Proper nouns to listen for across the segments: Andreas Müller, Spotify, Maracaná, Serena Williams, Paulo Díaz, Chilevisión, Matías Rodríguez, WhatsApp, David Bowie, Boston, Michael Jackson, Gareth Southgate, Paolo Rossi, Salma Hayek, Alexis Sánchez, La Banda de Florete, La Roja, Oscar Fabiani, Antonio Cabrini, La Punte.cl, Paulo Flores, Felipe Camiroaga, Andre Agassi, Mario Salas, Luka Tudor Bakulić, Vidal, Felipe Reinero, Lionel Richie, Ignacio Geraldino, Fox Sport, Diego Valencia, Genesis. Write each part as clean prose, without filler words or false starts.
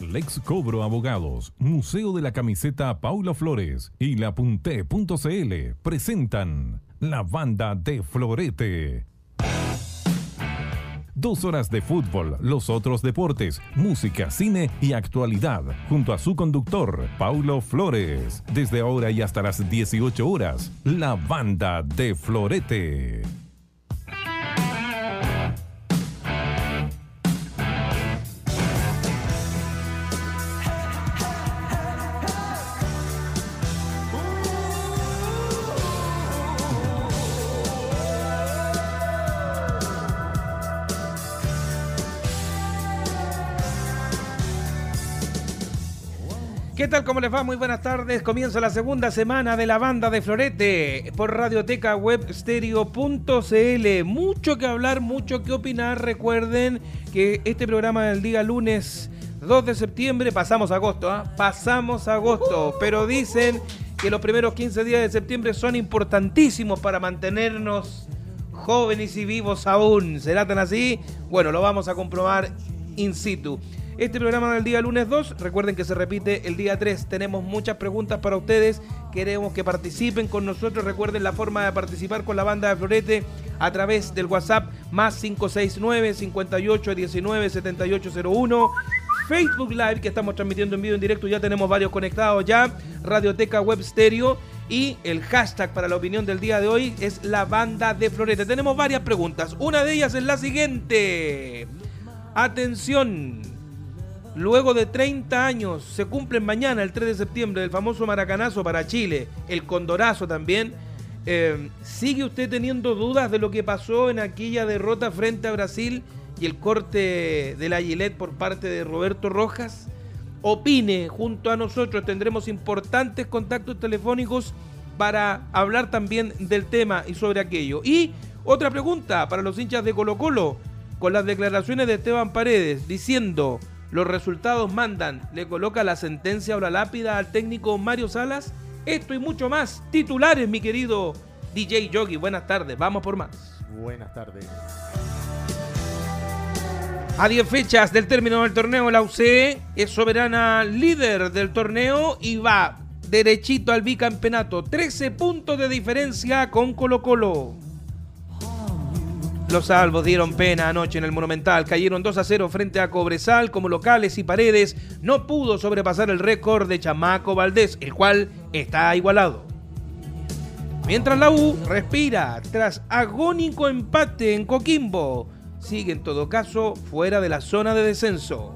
Lex Cobro Abogados, Museo de la Camiseta Paulo Flores y La Punte.cl presentan La Banda de Florete. 2 horas de fútbol, los otros deportes, música, cine y actualidad, junto a su conductor, Paulo Flores. Desde ahora y hasta las 18 horas, La Banda de Florete. ¿Qué tal? ¿Cómo les va? Muy buenas tardes. Comienza la segunda semana de La Banda de Florete por Radioteca Web Stereo.cl. Mucho que hablar, mucho que opinar. Recuerden que este programa del día lunes 2 de septiembre, pasamos agosto, pasamos agosto, pero dicen que los primeros 15 días de septiembre son importantísimos para mantenernos jóvenes y vivos aún. ¿Será tan así? Bueno, lo vamos a comprobar in situ. Este programa del día lunes 2, recuerden que se repite el día 3. Tenemos muchas preguntas para ustedes, queremos que participen con nosotros. Recuerden la forma de participar con La Banda de Florete a través del WhatsApp más 569-5819-7801. Facebook Live, que estamos transmitiendo en vivo, en directo, ya tenemos varios conectados ya. Radioteca Web Stereo y el hashtag para la opinión del día de hoy es La Banda de Florete. Tenemos varias preguntas, una de ellas es la siguiente. Atención. Luego de 30 años, se cumplen mañana, el 3 de septiembre, del famoso maracanazo para Chile, el condorazo también. ¿Sigue usted teniendo dudas de lo que pasó en aquella derrota frente a Brasil y el corte de la Gillette por parte de Roberto Rojas? Opine junto a nosotros, tendremos importantes contactos telefónicos para hablar también del tema y sobre aquello. Y otra pregunta para los hinchas de Colo Colo, con las declaraciones de Esteban Paredes, diciendo... Los resultados mandan, le coloca la sentencia o la lápida al técnico Mario Salas. Esto y mucho más. Titulares, mi querido DJ Yogi. Buenas tardes, vamos por más. Buenas tardes. A 10 fechas del término del torneo, la UCE es soberana líder del torneo y va derechito al bicampeonato. 13 puntos de diferencia con Colo Colo. Los albos dieron pena anoche en el Monumental, cayeron 2-0 frente a Cobresal como locales y Paredes no pudo sobrepasar el récord de Chamaco Valdés, el cual está igualado. Mientras la U respira tras agónico empate en Coquimbo, sigue en todo caso fuera de la zona de descenso.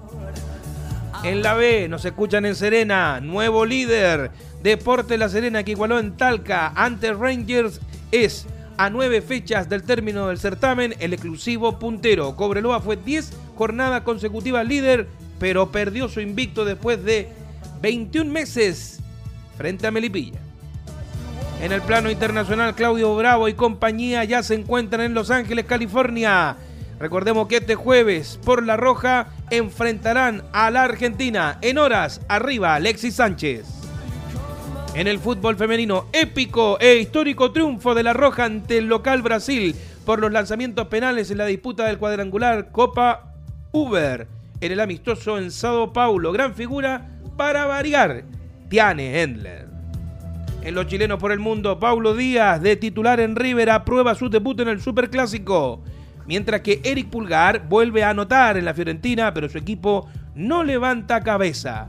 En la B nos escuchan en Serena, nuevo líder, Deportes La Serena que igualó en Talca ante Rangers es... A 9 fechas del término del certamen, el exclusivo puntero. Cobreloa fue 10 jornadas consecutivas líder, pero perdió su invicto después de 21 meses frente a Melipilla. En el plano internacional, Claudio Bravo y compañía ya se encuentran en Los Ángeles, California. Recordemos que este jueves, por La Roja, enfrentarán a la Argentina. En horas, arriba Alexis Sánchez. En el fútbol femenino, épico e histórico triunfo de La Roja ante el local Brasil por los lanzamientos penales en la disputa del cuadrangular Copa Uber en el amistoso en Sao Paulo. Gran figura para variar, Tiane Endler. En los chilenos por el mundo, Paulo Díaz, de titular en River, aprueba su debut en el Superclásico. Mientras que Eric Pulgar vuelve a anotar en la Fiorentina, pero su equipo no levanta cabeza.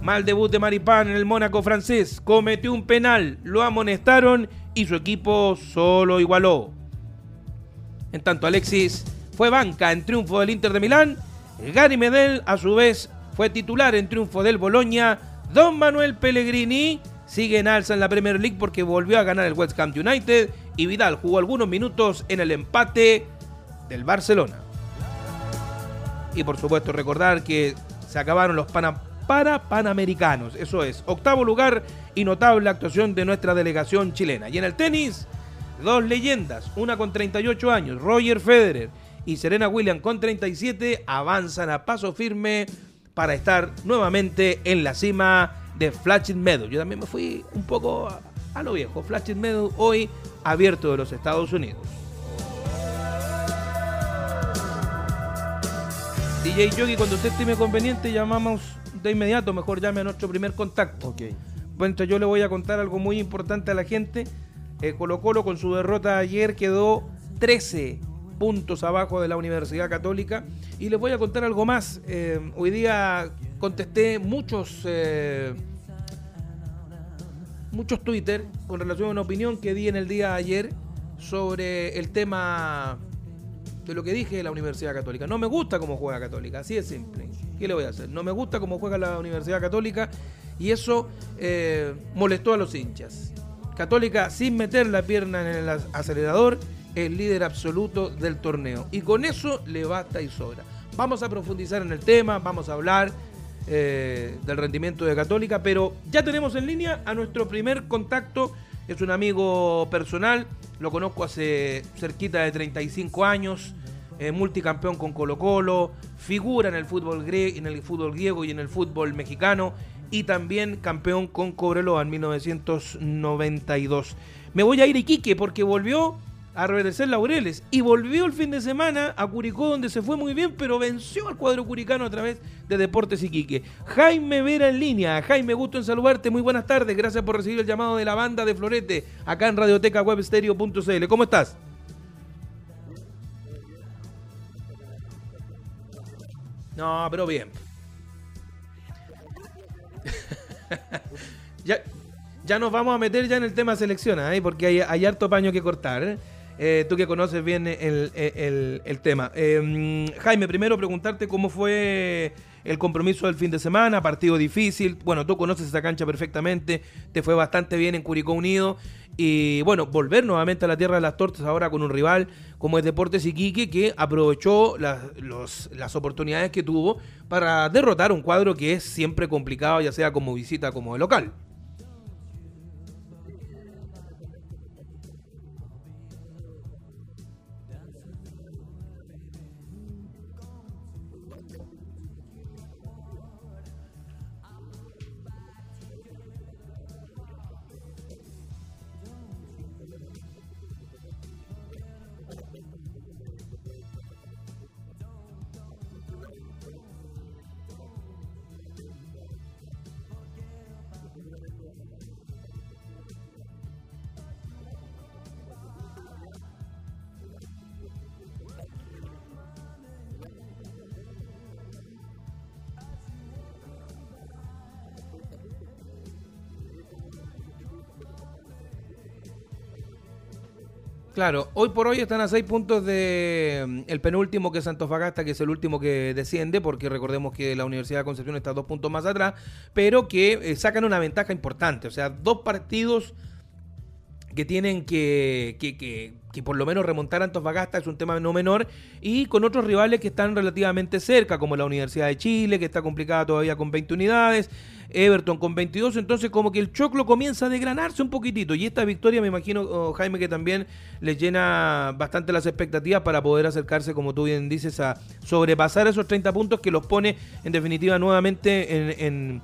Mal debut de Maripán en el Mónaco francés, cometió un penal, lo amonestaron y su equipo solo igualó. En tanto Alexis fue banca en triunfo del Inter de Milán, Gary Medel a su vez fue titular en triunfo del Boloña, Don Manuel Pellegrini sigue en alza en la Premier League porque volvió a ganar el West Ham United y Vidal jugó algunos minutos en el empate del Barcelona. Y por supuesto recordar que se acabaron los Panamericanos, eso es, octavo lugar y notable actuación de nuestra delegación chilena. Y en el tenis, dos leyendas, una con 38 años, Roger Federer y Serena Williams con 37, avanzan a paso firme para estar nuevamente en la cima de Flagship Meadow. Yo también me fui un poco a lo viejo, Flagship Meadow hoy abierto de los Estados Unidos. DJ Yogi, cuando usted estime conveniente, llamamos de inmediato. Mejor llame a nuestro primer contacto. Ok. Bueno, yo le voy a contar algo muy importante a la gente. Colo Colo, con su derrota ayer, quedó 13 puntos abajo de la Universidad Católica. Y les voy a contar algo más. Hoy día contesté muchos Twitter con relación a una opinión que di en el día de ayer sobre el tema de lo que dije de la Universidad Católica. No me gusta cómo juega Católica, así de simple. ¿Qué le voy a hacer? No me gusta cómo juega la Universidad Católica y eso molestó a los hinchas. Católica, sin meter la pierna en el acelerador, es líder absoluto del torneo. Y con eso le basta y sobra. Vamos a profundizar en el tema, vamos a hablar del rendimiento de Católica, pero ya tenemos en línea a nuestro primer contacto. Es un amigo personal, lo conozco hace cerquita de 35 años, multicampeón con Colo-Colo, figura en el fútbol griego y en el fútbol mexicano, y también campeón con Cobreloa en 1992. Me voy a ir a Iquique porque volvió a reverdecer laureles y volvió el fin de semana a Curicó, donde se fue muy bien, pero venció al cuadro curicano a través de Deportes Iquique. Jaime Vera en línea. Jaime, gusto en saludarte, muy buenas tardes, gracias por recibir el llamado de La Banda de Florete acá en Radioteca Web Stereo.cl. ¿Cómo estás? No, pero bien. ya nos vamos a meter ya en el tema selección, porque hay harto paño que cortar, tú que conoces bien el tema. Jaime, primero preguntarte cómo fue el compromiso del fin de semana, partido difícil. Bueno, tú conoces esa cancha perfectamente, te fue bastante bien en Curicó Unido. Y bueno, volver nuevamente a la tierra de las tortas ahora con un rival como es Deportes Iquique, que aprovechó las oportunidades que tuvo para derrotar un cuadro que es siempre complicado, ya sea como visita como de local. Claro, hoy por hoy están a 6 puntos de el penúltimo, que es Antofagasta, que es el último que desciende, porque recordemos que la Universidad de Concepción está 2 puntos más atrás, pero que sacan una ventaja importante. O sea, 2 partidos que tienen que por lo menos remontar a Antofagasta, es un tema no menor, y con otros rivales que están relativamente cerca, como la Universidad de Chile, que está complicada todavía con 20 unidades, Everton con 22, entonces como que el choclo comienza a desgranarse un poquitito, y esta victoria me imagino, Jaime, que también les llena bastante las expectativas para poder acercarse, como tú bien dices, a sobrepasar esos 30 puntos que los pone en definitiva nuevamente en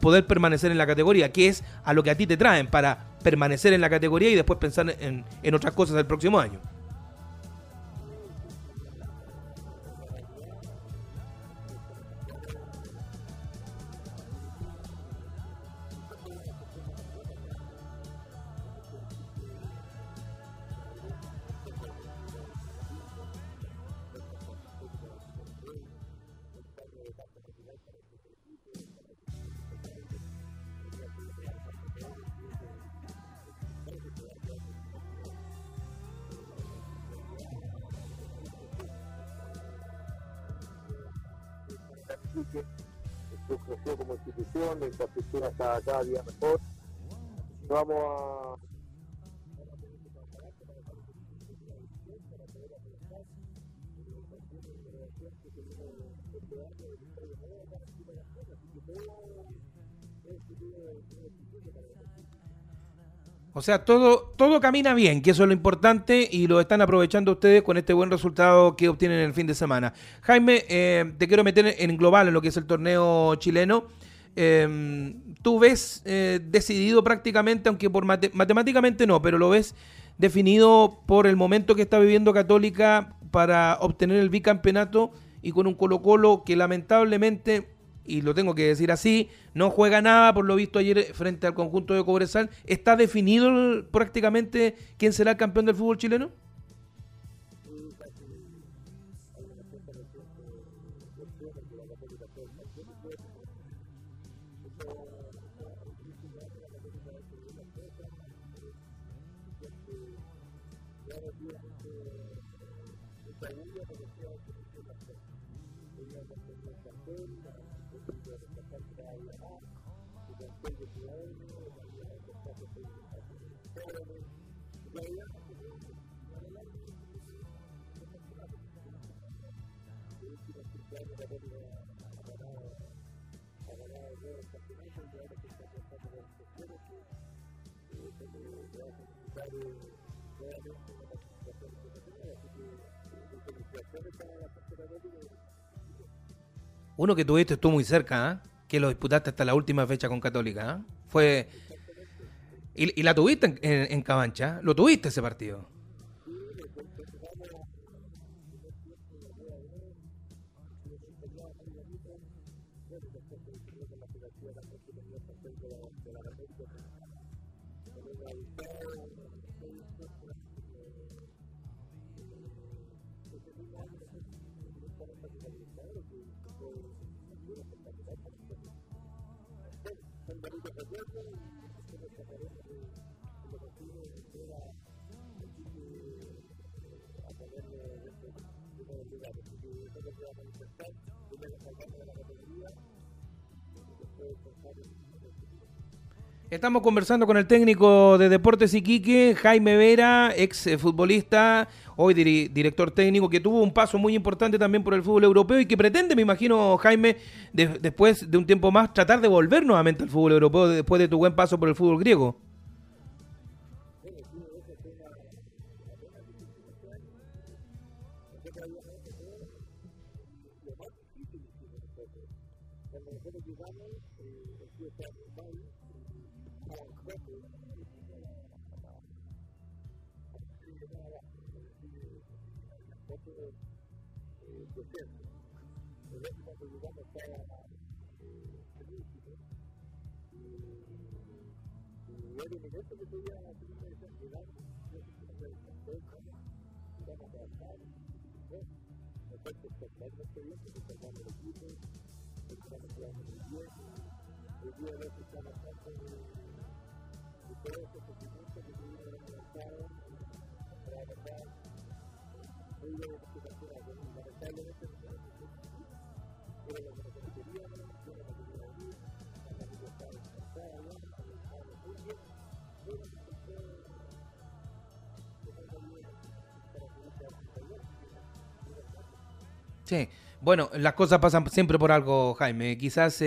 poder permanecer en la categoría, que es a lo que a ti te traen, para permanecer en la categoría y después pensar en otras cosas el próximo año. Creció como institución, la infraestructura está cada día mejor. Vamos a O sea, todo camina bien, que eso es lo importante, y lo están aprovechando ustedes con este buen resultado que obtienen el fin de semana. Jaime, te quiero meter en global en lo que es el torneo chileno. ¿Tú ves decidido prácticamente, aunque por matemáticamente no, pero lo ves definido por el momento que está viviendo Católica para obtener el bicampeonato y con un Colo-Colo que lamentablemente, y lo tengo que decir así, no juega nada, por lo visto ayer frente al conjunto de Cobresal. ¿Está definido prácticamente quién será el campeón del fútbol chileno? Uno que tuviste tú muy cerca, ¿eh? Que lo disputaste hasta la última fecha con Católica, ¿eh? Fue y la tuviste en Cabancha, lo tuviste ese partido. Estamos conversando con el técnico de Deportes Iquique, Jaime Vera, ex futbolista, hoy director técnico, que tuvo un paso muy importante también por el fútbol europeo y que pretende, me imagino, Jaime, después de un tiempo más, tratar de volver nuevamente al fútbol europeo después de tu buen paso por el fútbol griego. Sí, bueno, las cosas pasan siempre por algo, Jaime. Quizás no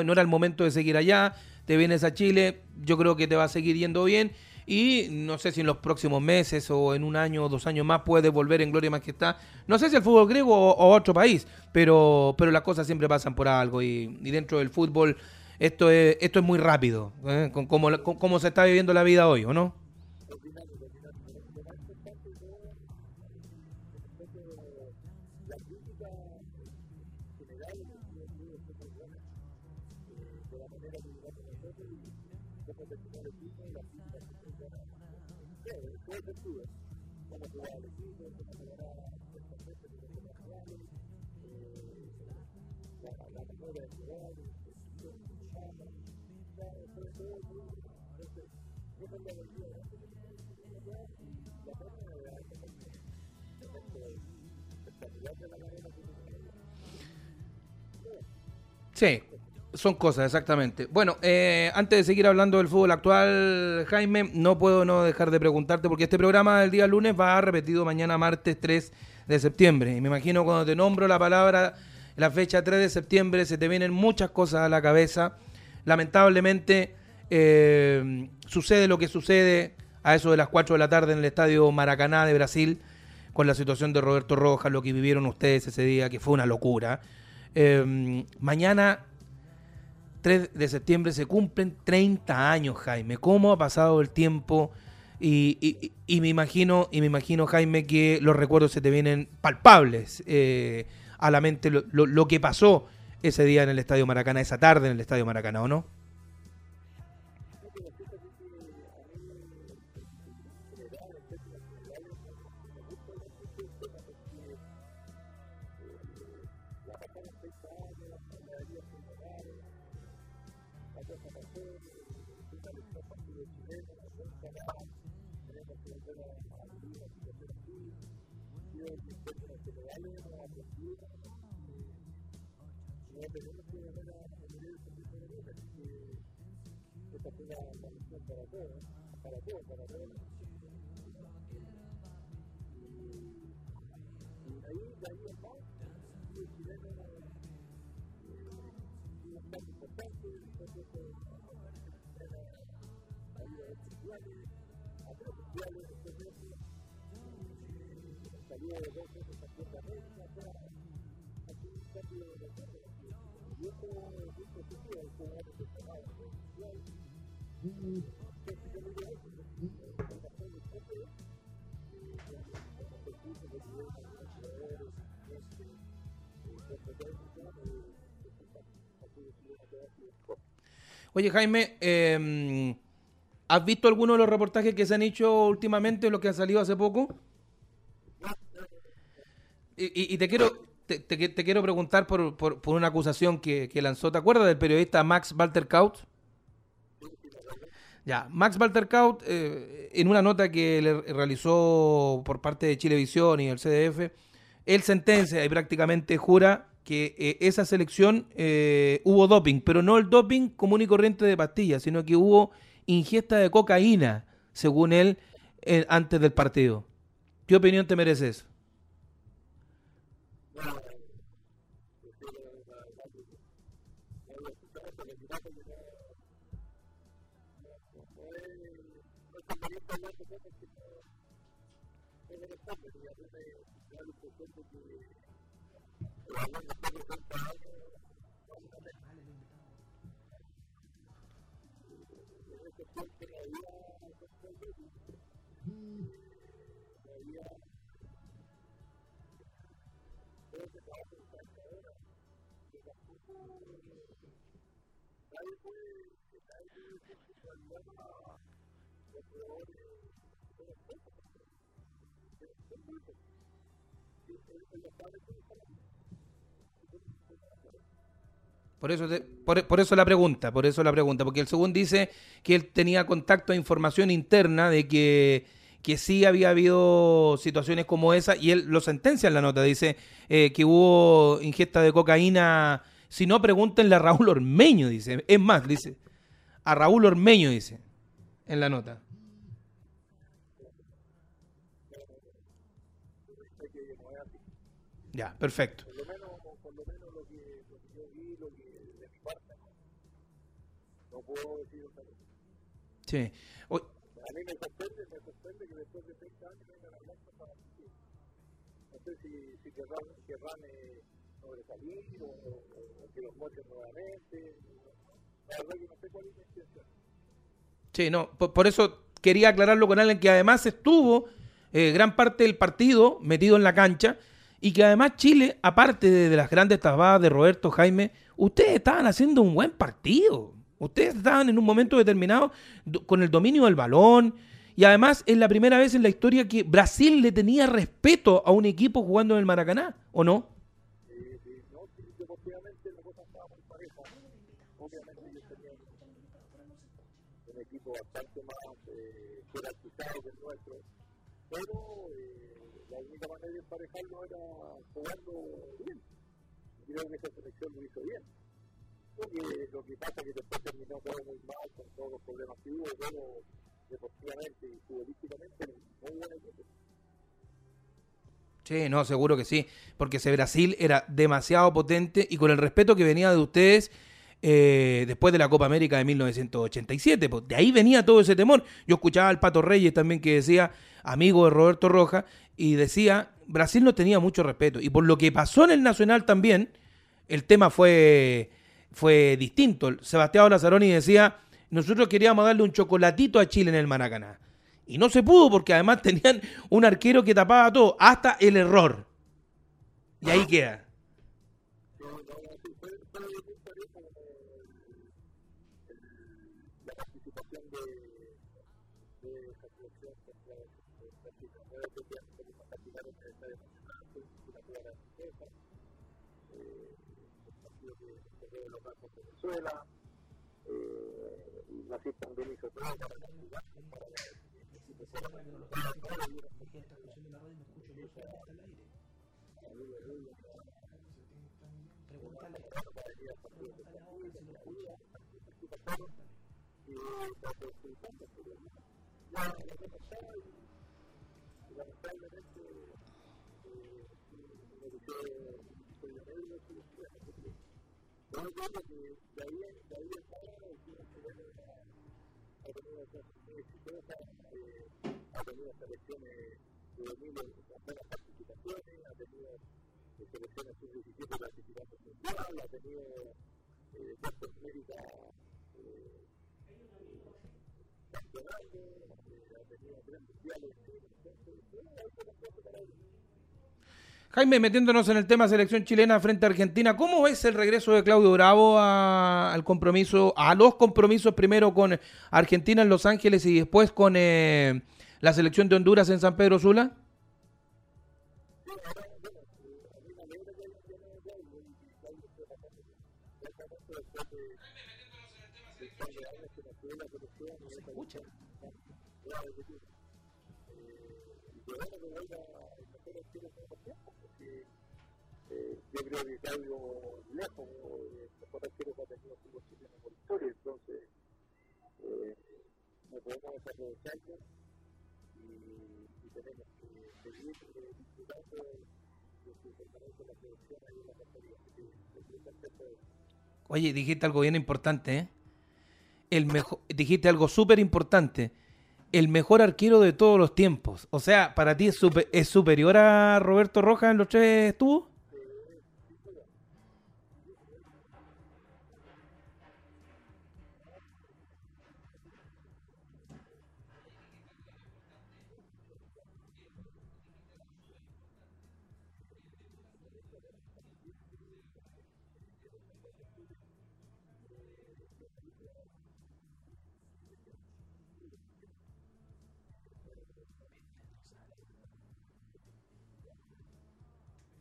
era el momento de seguir allá, te vienes a Chile, yo creo que te va a seguir yendo bien y no sé si en los próximos meses o en un año o 2 años más puedes volver en gloria y majestad. No sé si al fútbol griego o a otro país, pero las cosas siempre pasan por algo y dentro del fútbol esto es muy rápido, como se está viviendo la vida hoy, ¿o no? Sí, son cosas, exactamente. Bueno, antes de seguir hablando del fútbol actual, Jaime, no puedo no dejar de preguntarte, porque este programa del día lunes va repetido mañana martes 3 de septiembre. Y me imagino cuando te nombro la palabra, la fecha 3 de septiembre, se te vienen muchas cosas a la cabeza. Lamentablemente, sucede lo que sucede a eso de las 4 de la tarde en el Estadio Maracaná de Brasil, con la situación de Roberto Rojas, lo que vivieron ustedes ese día, que fue una locura. Mañana 3 de septiembre se cumplen 30 años, Jaime. ¿Cómo ha pasado el tiempo? Y me imagino, Jaime, que los recuerdos se te vienen palpables a la mente lo que pasó ese día en el Estadio Maracaná, esa tarde en el Estadio Maracaná, ¿o no? Oye, Jaime, ¿has visto alguno de los reportajes que se han hecho últimamente, los que han salido hace poco? Y te quiero preguntar por una acusación que lanzó, ¿te acuerdas del periodista Max Walter Kaut? Ya, Max Walter Kaut, en una nota que le realizó por parte de Chilevisión y el CDF, él sentencia y prácticamente jura que esa selección hubo doping, pero no el doping común y corriente de pastillas, sino que hubo ingesta de cocaína, según él, antes del partido. ¿Qué opinión te mereces? Por eso la pregunta, porque el segundo dice que él tenía contacto a información interna de que sí había habido situaciones como esa, y él lo sentencia en la nota, dice que hubo ingesta de cocaína. Si no, pregúntenle a Raúl Ormeño, dice. Es más, dice, a Raúl Ormeño, dice, en la nota. Ya, perfecto. Por lo menos lo que yo vi, lo que de mi parte, no puedo decir otra cosa. Sí. A mí me sorprende que después de 30 años vengan a hablar para mí. No sé si querrán sobresalir o que los muestren nuevamente. La verdad que no sé cuál es la intención. Sí, no, por eso quería aclararlo con alguien que además estuvo gran parte del partido metido en la cancha. Y que además Chile, aparte de las grandes tabadas de Roberto, Jaime, ustedes estaban haciendo un buen partido. Ustedes estaban en un momento determinado con el dominio del balón. Y además es la primera vez en la historia que Brasil le tenía respeto a un equipo jugando en el Maracaná, ¿o no? Sí, no, sí, deportivamente la cosa estaba muy pareja. Obviamente ellos tenían un equipo bastante más jerarquizado que el nuestro. Pero la única manera de emparejarlo era jugando bien. Creo que esa selección lo hizo bien. Lo que pasa es que después terminó todo muy mal, con todos los problemas que hubo, pero deportivamente y futbolísticamente muy buen equipo. Sí, no, seguro que sí, porque ese Brasil era demasiado potente y con el respeto que venía de ustedes después de la Copa América de 1987, pues de ahí venía todo ese temor. Yo escuchaba al Pato Reyes también, que decía, amigo de Roberto Rojas, y decía, Brasil no tenía mucho respeto, y por lo que pasó en el Nacional también, el tema fue distinto. Sebastião Lazaroni decía, nosotros queríamos darle un chocolatito a Chile en el Maracaná, y no se pudo porque además tenían un arquero que tapaba todo, hasta el error, y ahí queda. participación de esa selección contra la China. No es que han tenido participaron en el Estadio Nacional, en la Ciudad de la Riqueza, el partido que debe lograr con Venezuela. La CIP también hizo todo para la ciudad, para la ha tenido selecciones juveniles con buenas participaciones, ha tenido selecciones sub-17 participantes mundiales, ha tenido Copa América campeonando, ha tenido tres mundiales, Jaime, metiéndonos en el tema selección chilena frente a Argentina, ¿cómo ves el regreso de Claudio Bravo a los compromisos primero con Argentina en Los Ángeles y después con la selección de Honduras en San Pedro Sula? Yo creo que está algo lejos, mejor arquero que ha tenido el fútbol chileno por historia, entonces no podemos desaprovecharlo y tenemos que seguir disfrutando de su permanencia en la selección y en la categoría. Oye, dijiste algo bien importante, ¿eh? Dijiste algo súper importante. El mejor arquero de todos los tiempos. O sea, ¿para ti es superior a Roberto Rojas en los tres tubos?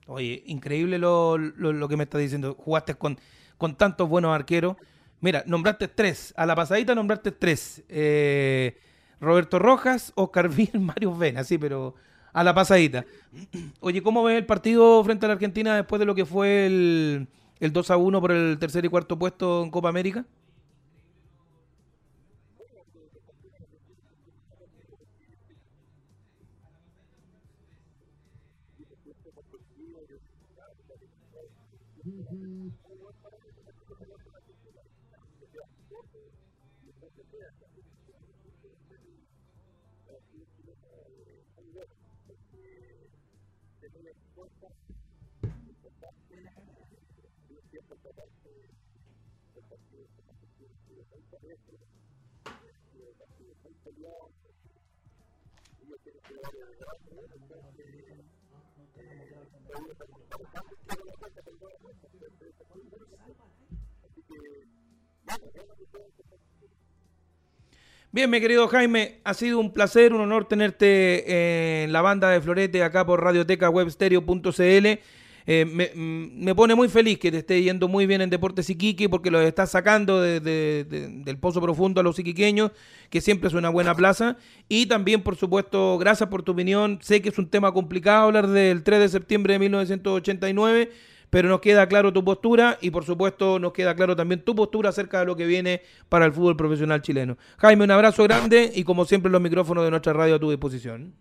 Oye, increíble lo que me estás diciendo. Jugaste con tantos buenos arqueros. Mira, nombraste tres. A la pasadita nombraste tres. Roberto Rojas, Oscar Vir, Mario Vena. Sí, pero a la pasadita. Oye, ¿cómo ves el partido frente a la Argentina después de lo que fue el 2-1 por el tercer y cuarto puesto en Copa América? Bien, mi querido Jaime, ha sido un placer, un honor tenerte en la banda de Florete acá por Radioteca Web Stereo.cl. Me pone muy feliz que te esté yendo muy bien en Deportes Iquique, porque los estás sacando del pozo profundo a los iquiqueños, que siempre es una buena plaza. Y también, por supuesto, gracias por tu opinión. Sé que es un tema complicado hablar del 3 de septiembre de 1989, pero nos queda claro tu postura y, por supuesto, nos queda claro también tu postura acerca de lo que viene para el fútbol profesional chileno. Jaime, un abrazo grande y, como siempre, los micrófonos de nuestra radio a tu disposición.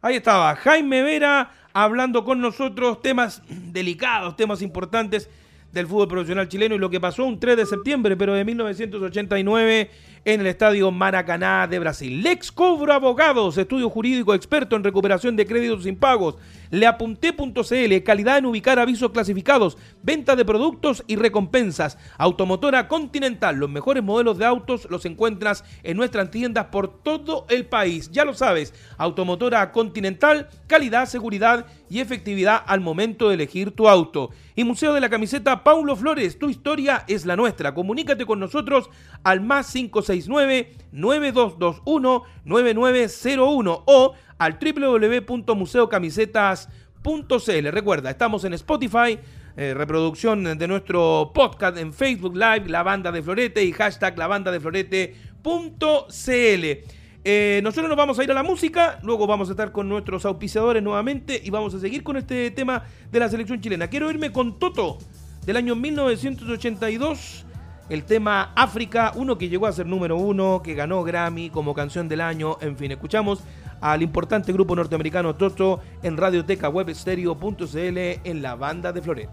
Ahí estaba Jaime Vera hablando con nosotros temas delicados, temas importantes del fútbol profesional chileno y lo que pasó un 3 de septiembre, pero de 1989 en el Estadio Maracaná de Brasil. Lex Cobro Abogados, estudio jurídico experto en recuperación de créditos impagos. La Punte.cl, calidad en ubicar avisos clasificados, venta de productos y recompensas. Automotora Continental, los mejores modelos de autos los encuentras en nuestras tiendas por todo el país. Ya lo sabes, Automotora Continental, calidad, seguridad y efectividad al momento de elegir tu auto. Y Museo de la Camiseta Paulo Flores, tu historia es la nuestra. Comunícate con nosotros al más 569-9221-9901 o al www.museocamisetas.cl. Recuerda, estamos en Spotify, reproducción de nuestro podcast en Facebook Live, La Banda de Florete y hashtag labandadeflorete.cl. Nosotros nos vamos a ir a la música, luego vamos a estar con nuestros auspiciadores nuevamente y vamos a seguir con este tema de la selección chilena. Quiero irme con Toto del año 1982, el tema África, uno que llegó a ser número 1, que ganó Grammy como canción del año. En fin, escuchamos al importante grupo norteamericano Toto en Radioteca Web Stereo.cl en La Banda de Florete.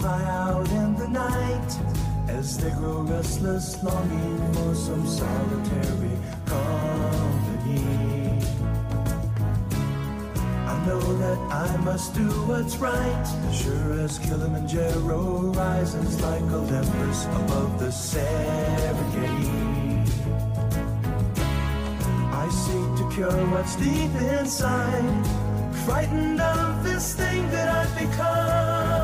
Cry out in the night as they grow restless, longing for some solitary company. I know that I must do what's right. Sure as Kilimanjaro rises like Olympus above the Serengeti, I seek to cure what's deep inside, frightened of this thing that I've become.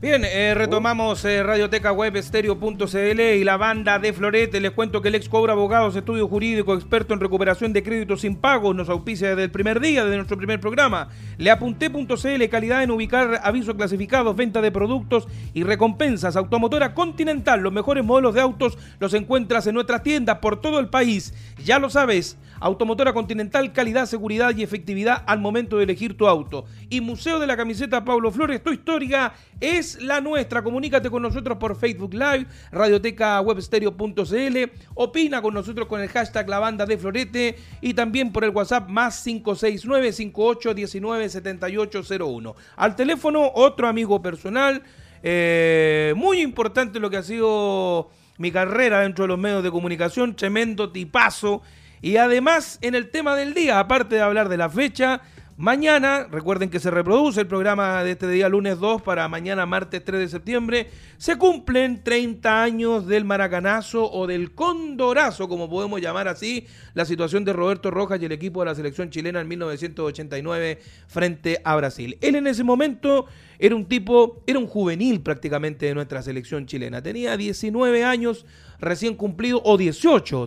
Bien, retomamos Radioteca Web Stereo.cl y La Banda de Florete. Les cuento que Lex Cobro Abogados, estudio jurídico experto en recuperación de créditos sin pagos, nos auspicia desde el primer día, desde nuestro primer programa. La Punte.cl, calidad en ubicar avisos clasificados, venta de productos y recompensas. Automotora Continental, los mejores modelos de autos los encuentras en nuestras tiendas por todo el país. Ya lo sabes, Automotora Continental, calidad, seguridad y efectividad al momento de elegir tu auto. Y Museo de la Camiseta Paulo Flores, tu historia es la nuestra. Comunícate con nosotros por Facebook Live, radiotecawebstereo.cl, opina con nosotros con el hashtag La Banda de Florete y también por el WhatsApp más 569-5819-7801. Al teléfono, otro amigo personal, muy importante lo que ha sido mi carrera dentro de los medios de comunicación, tremendo tipazo. Y además, en el tema del día, aparte de hablar de la fecha, mañana, recuerden que se reproduce el programa de este día lunes 2 para mañana martes 3 de septiembre, se cumplen 30 años del maracanazo o del condorazo, como podemos llamar así, la situación de Roberto Rojas y el equipo de la selección chilena en 1989 frente a Brasil. Él en ese momento era un tipo, era un juvenil prácticamente de nuestra selección chilena, tenía 19 años recién cumplido, o 18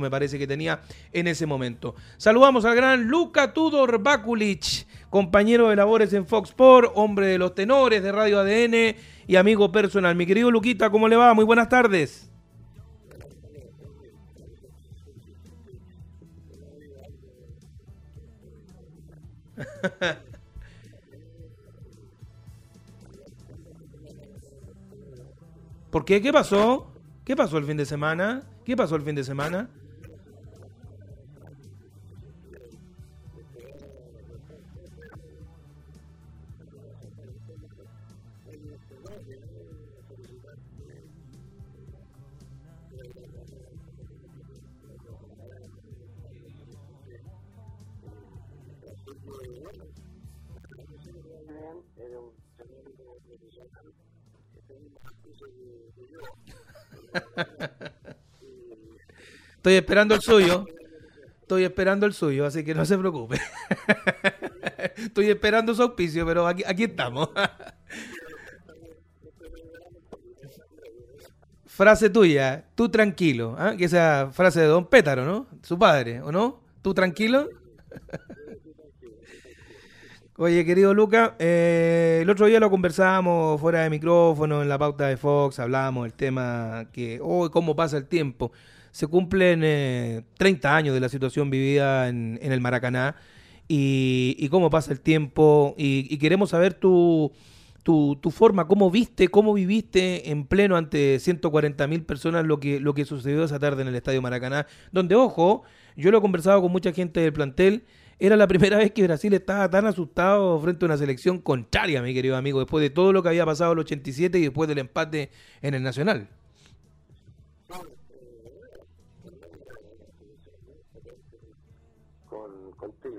me parece que tenía en ese momento. Saludamos al gran Luka Tudor Bakulić, compañero de labores en Fox Sport, hombre de los tenores de Radio ADN y amigo personal. Mi querido Luquita, ¿cómo le va? Muy buenas tardes. ¿Por qué? ¿Qué pasó? ¿Qué pasó el fin de semana? ¿Qué pasó el fin de semana? Estoy esperando el suyo. Estoy esperando el suyo, así que no se preocupe. Estoy esperando su auspicio, pero aquí estamos. Frase tuya, tú tranquilo, ¿eh? Que esa frase de Don Pétaro, ¿no? Su padre, ¿o no? ¿Tú tranquilo? Oye, querido Luca, el otro día lo conversábamos fuera de micrófono, en la pauta de Fox, hablábamos del tema que hoy, cómo pasa el tiempo. Se cumplen 30 años de la situación vivida en el Maracaná y cómo pasa el tiempo. Y queremos saber tu forma, cómo viste, cómo viviste en pleno ante 140.000 personas lo que sucedió esa tarde en el Estadio Maracaná, donde, ojo, yo lo he conversado con mucha gente del plantel. Era la primera vez que Brasil estaba tan asustado frente a una selección contraria, mi querido amigo, después de todo lo que había pasado en el 87 y después del empate en el Nacional. Contigo.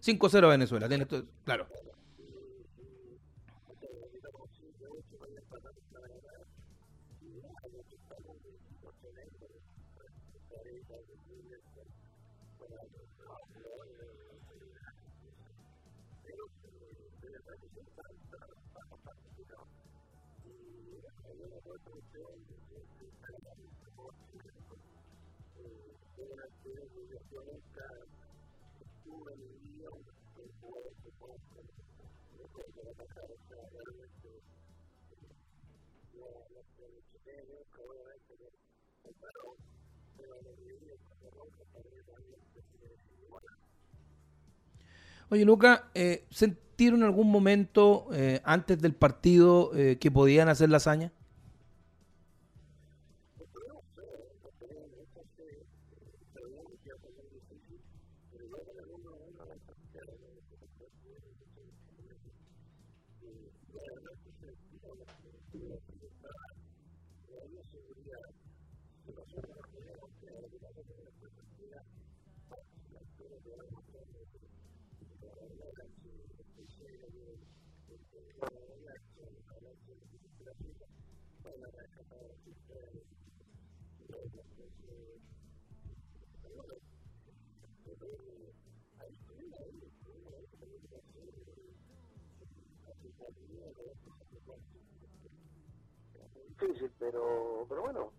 Cinco cero Venezuela, tienes todo, claro. Oye, Luka, ¿sentieron en algún momento antes del partido que podían hacer la hazaña? Difícil, pero bueno.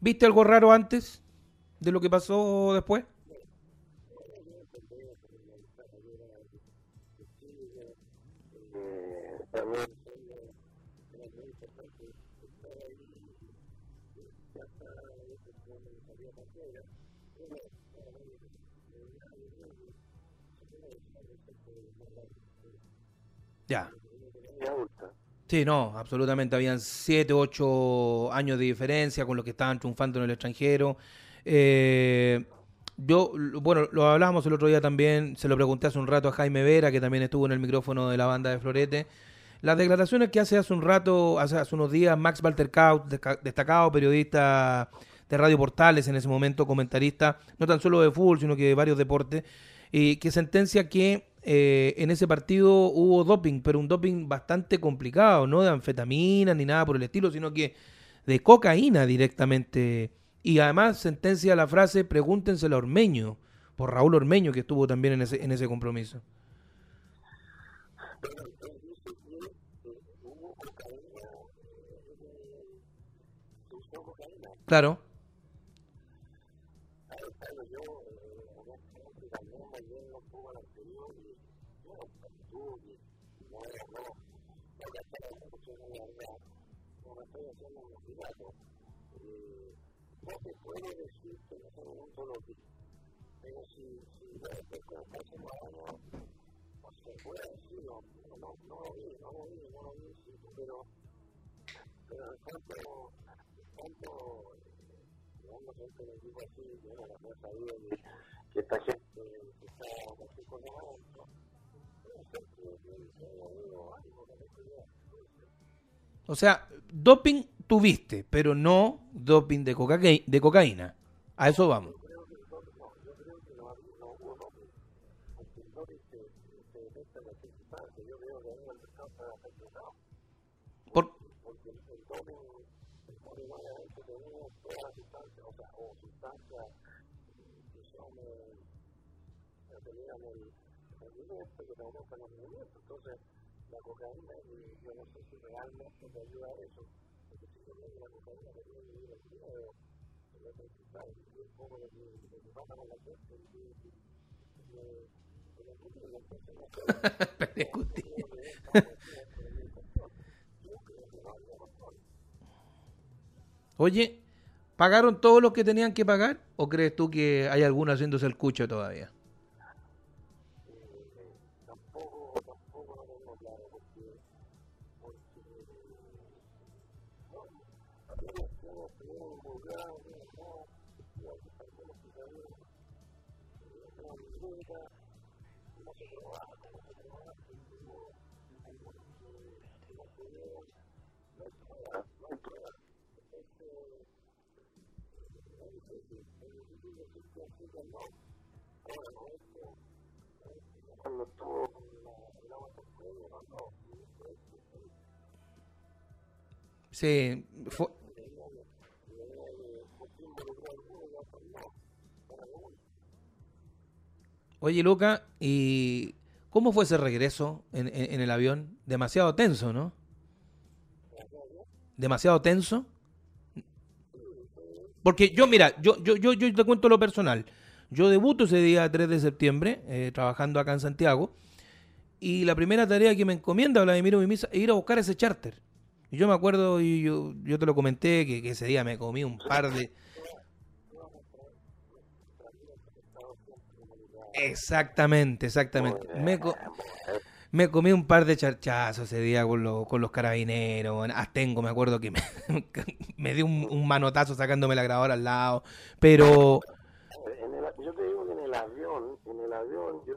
¿Viste algo raro antes de lo que pasó después? También ya. Sí, no, absolutamente. Habían 7 u 8 años de diferencia con los que estaban triunfando en el extranjero. Bueno, lo hablábamos el otro día también, se lo pregunté hace un rato a Jaime Vera, que también estuvo en el micrófono de La Banda de Florete. Las declaraciones que hace unos días, Max Walter Kaut, destacado periodista de Radio Portales en ese momento, comentarista, no tan solo de fútbol, sino que de varios deportes, y que sentencia que en ese partido hubo doping, pero un doping bastante complicado, no de anfetaminas ni nada por el estilo, sino que de cocaína directamente. Y además sentencia la frase, pregúntenselo a Ormeño, por Raúl Ormeño, que estuvo también en ese compromiso. Claro. O sea, doping tuviste, pero no doping de cocaína. A eso vamos. Oye, ¿pagaron todos los que tenían que pagar o crees tú que hay alguno haciéndose el cucho todavía? Sí, Oye, Luka, ¿y cómo fue ese regreso en el avión? Demasiado tenso, ¿no? ¿Demasiado tenso? Porque yo, mira, yo te cuento lo personal. Yo debuto ese día 3 de septiembre, trabajando acá en Santiago, y la primera tarea que me encomienda Vladimir Mimisa es ir a buscar ese charter. Y yo me acuerdo, y yo te lo comenté, que ese día me comí un par de... Exactamente, exactamente. Me comí un par de charchazos ese día con los carabineros. Astengo, me acuerdo que me dio un manotazo sacándome la grabadora al lado. Pero yo te digo que en el avión yo...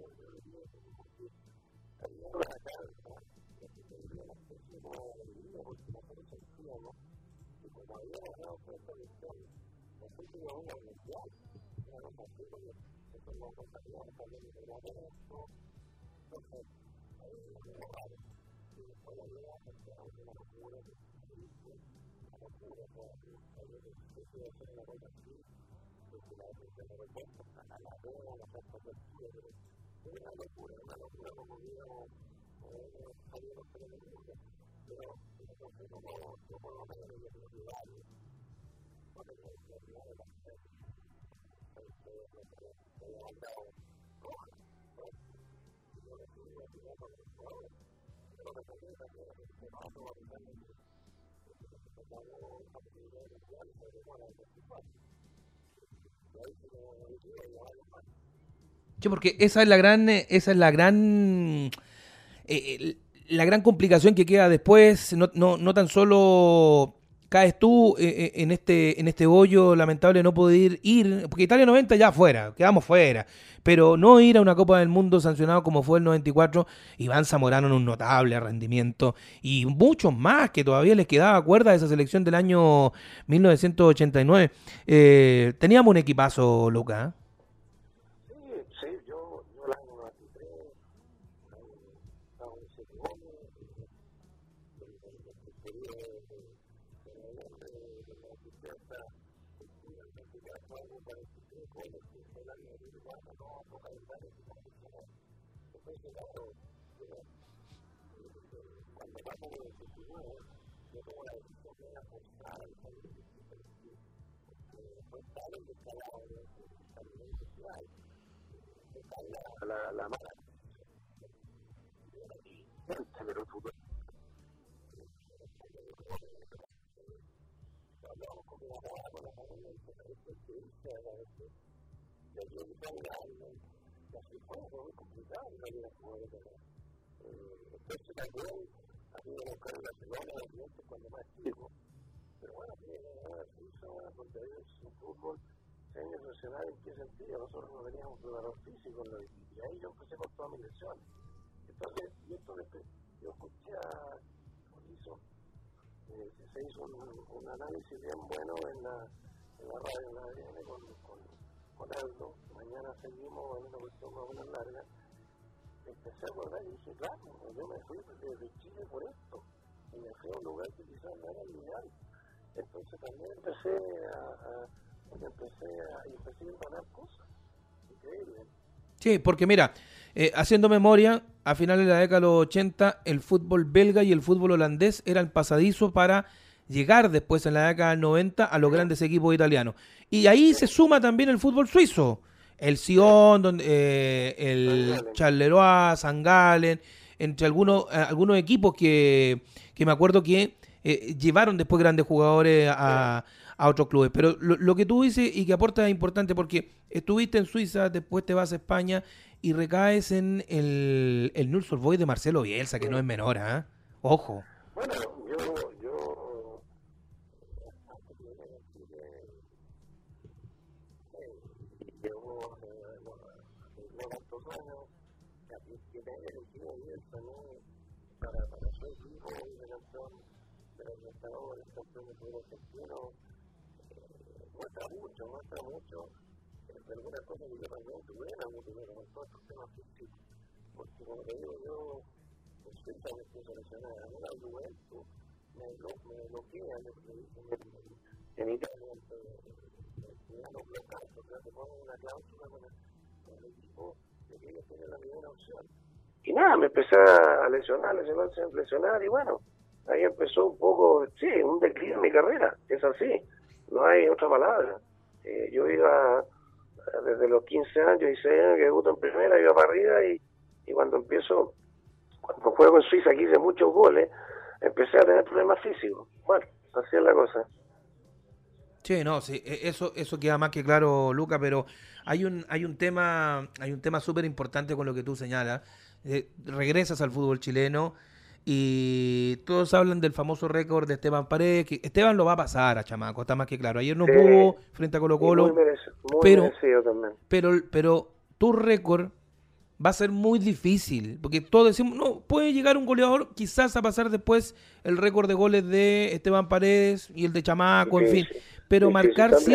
Sí, porque esa es la gran complicación que queda después. No tan solo caes tú en este hoyo lamentable de no poder ir, porque Italia 90 ya fuera, quedamos fuera, pero no ir a una Copa del Mundo sancionado como fue el 94. Iván Zamorano en un notable rendimiento y muchos más que todavía les quedaba cuerda de esa selección del año 1989. Teníamos un equipazo, Luca. La mala generó fútbol. Pero bueno, su fútbol señor nacional, ¿en qué sentido? Nosotros no teníamos jugador físico, ¿no? Y ahí yo empecé con toda mi lesión. Entonces, yo escuché a Polizo, que se hizo un análisis bien bueno en la radio, en la ADN con Aldo. Mañana seguimos en una cuestión más o menos larga. Empecé a acordar y dije, claro, yo me fui desde Chile por esto. Y me fui a un lugar que quizás no era el ideal. Entonces también empecé a ganar cosas. Increíble. Sí, porque mira, haciendo memoria, a finales de la década de los 80, el fútbol belga y el fútbol holandés eran pasadizo para llegar después en la década del 90 a los grandes equipos italianos. Y ahí se suma también el fútbol suizo. El Sion, donde, el Charleroi, San Galen, entre algunos equipos que me acuerdo que llevaron después grandes jugadores a otros clubes. Pero lo que tú dices y que aportas es importante, porque estuviste en Suiza, después te vas a España y recaes en el Nul Solvay de Marcelo Bielsa, que no es menor, ¿eh? Ojo. Bueno, yo llevo tantos años que tengo el equipo Bielsa, ¿no? Para su equipo de campeón, el campeón del fútbol argentino, muestra mucho de algunas cosas que yo también tuve en algún dinero, en todos estos temas físicos, porque como te digo, yo en Suiza me estoy seleccionando en un argumento, me bloquea, en Italia me bloquea, porque te ponen una cláusula con el equipo de que ellos tienen la primera opción. Y nada, me empecé a lesionar, y bueno, ahí empezó un poco, sí, un declive en mi carrera, es así, no hay otra palabra. Yo iba desde los 15 años, 16 años que debuto en primera, iba para arriba y cuando juego en Suiza, que hice muchos goles, empecé a tener problemas físicos. Bueno, así es la cosa. Sí, no, sí, eso queda más que claro, Luca, pero hay un tema súper importante con lo que tú señalas. Regresas al fútbol chileno y todos hablan del famoso récord de Esteban Paredes, que Esteban lo va a pasar a chamaco, está más que claro. Ayer no pudo frente a Colo-Colo, muy merecido también. Pero tu récord va a ser muy difícil, porque todos decimos, no, puede llegar un goleador quizás a pasar después el récord de goles de Esteban Paredes y el de chamaco, sí, en fin, sí, pero sí, marcar sí,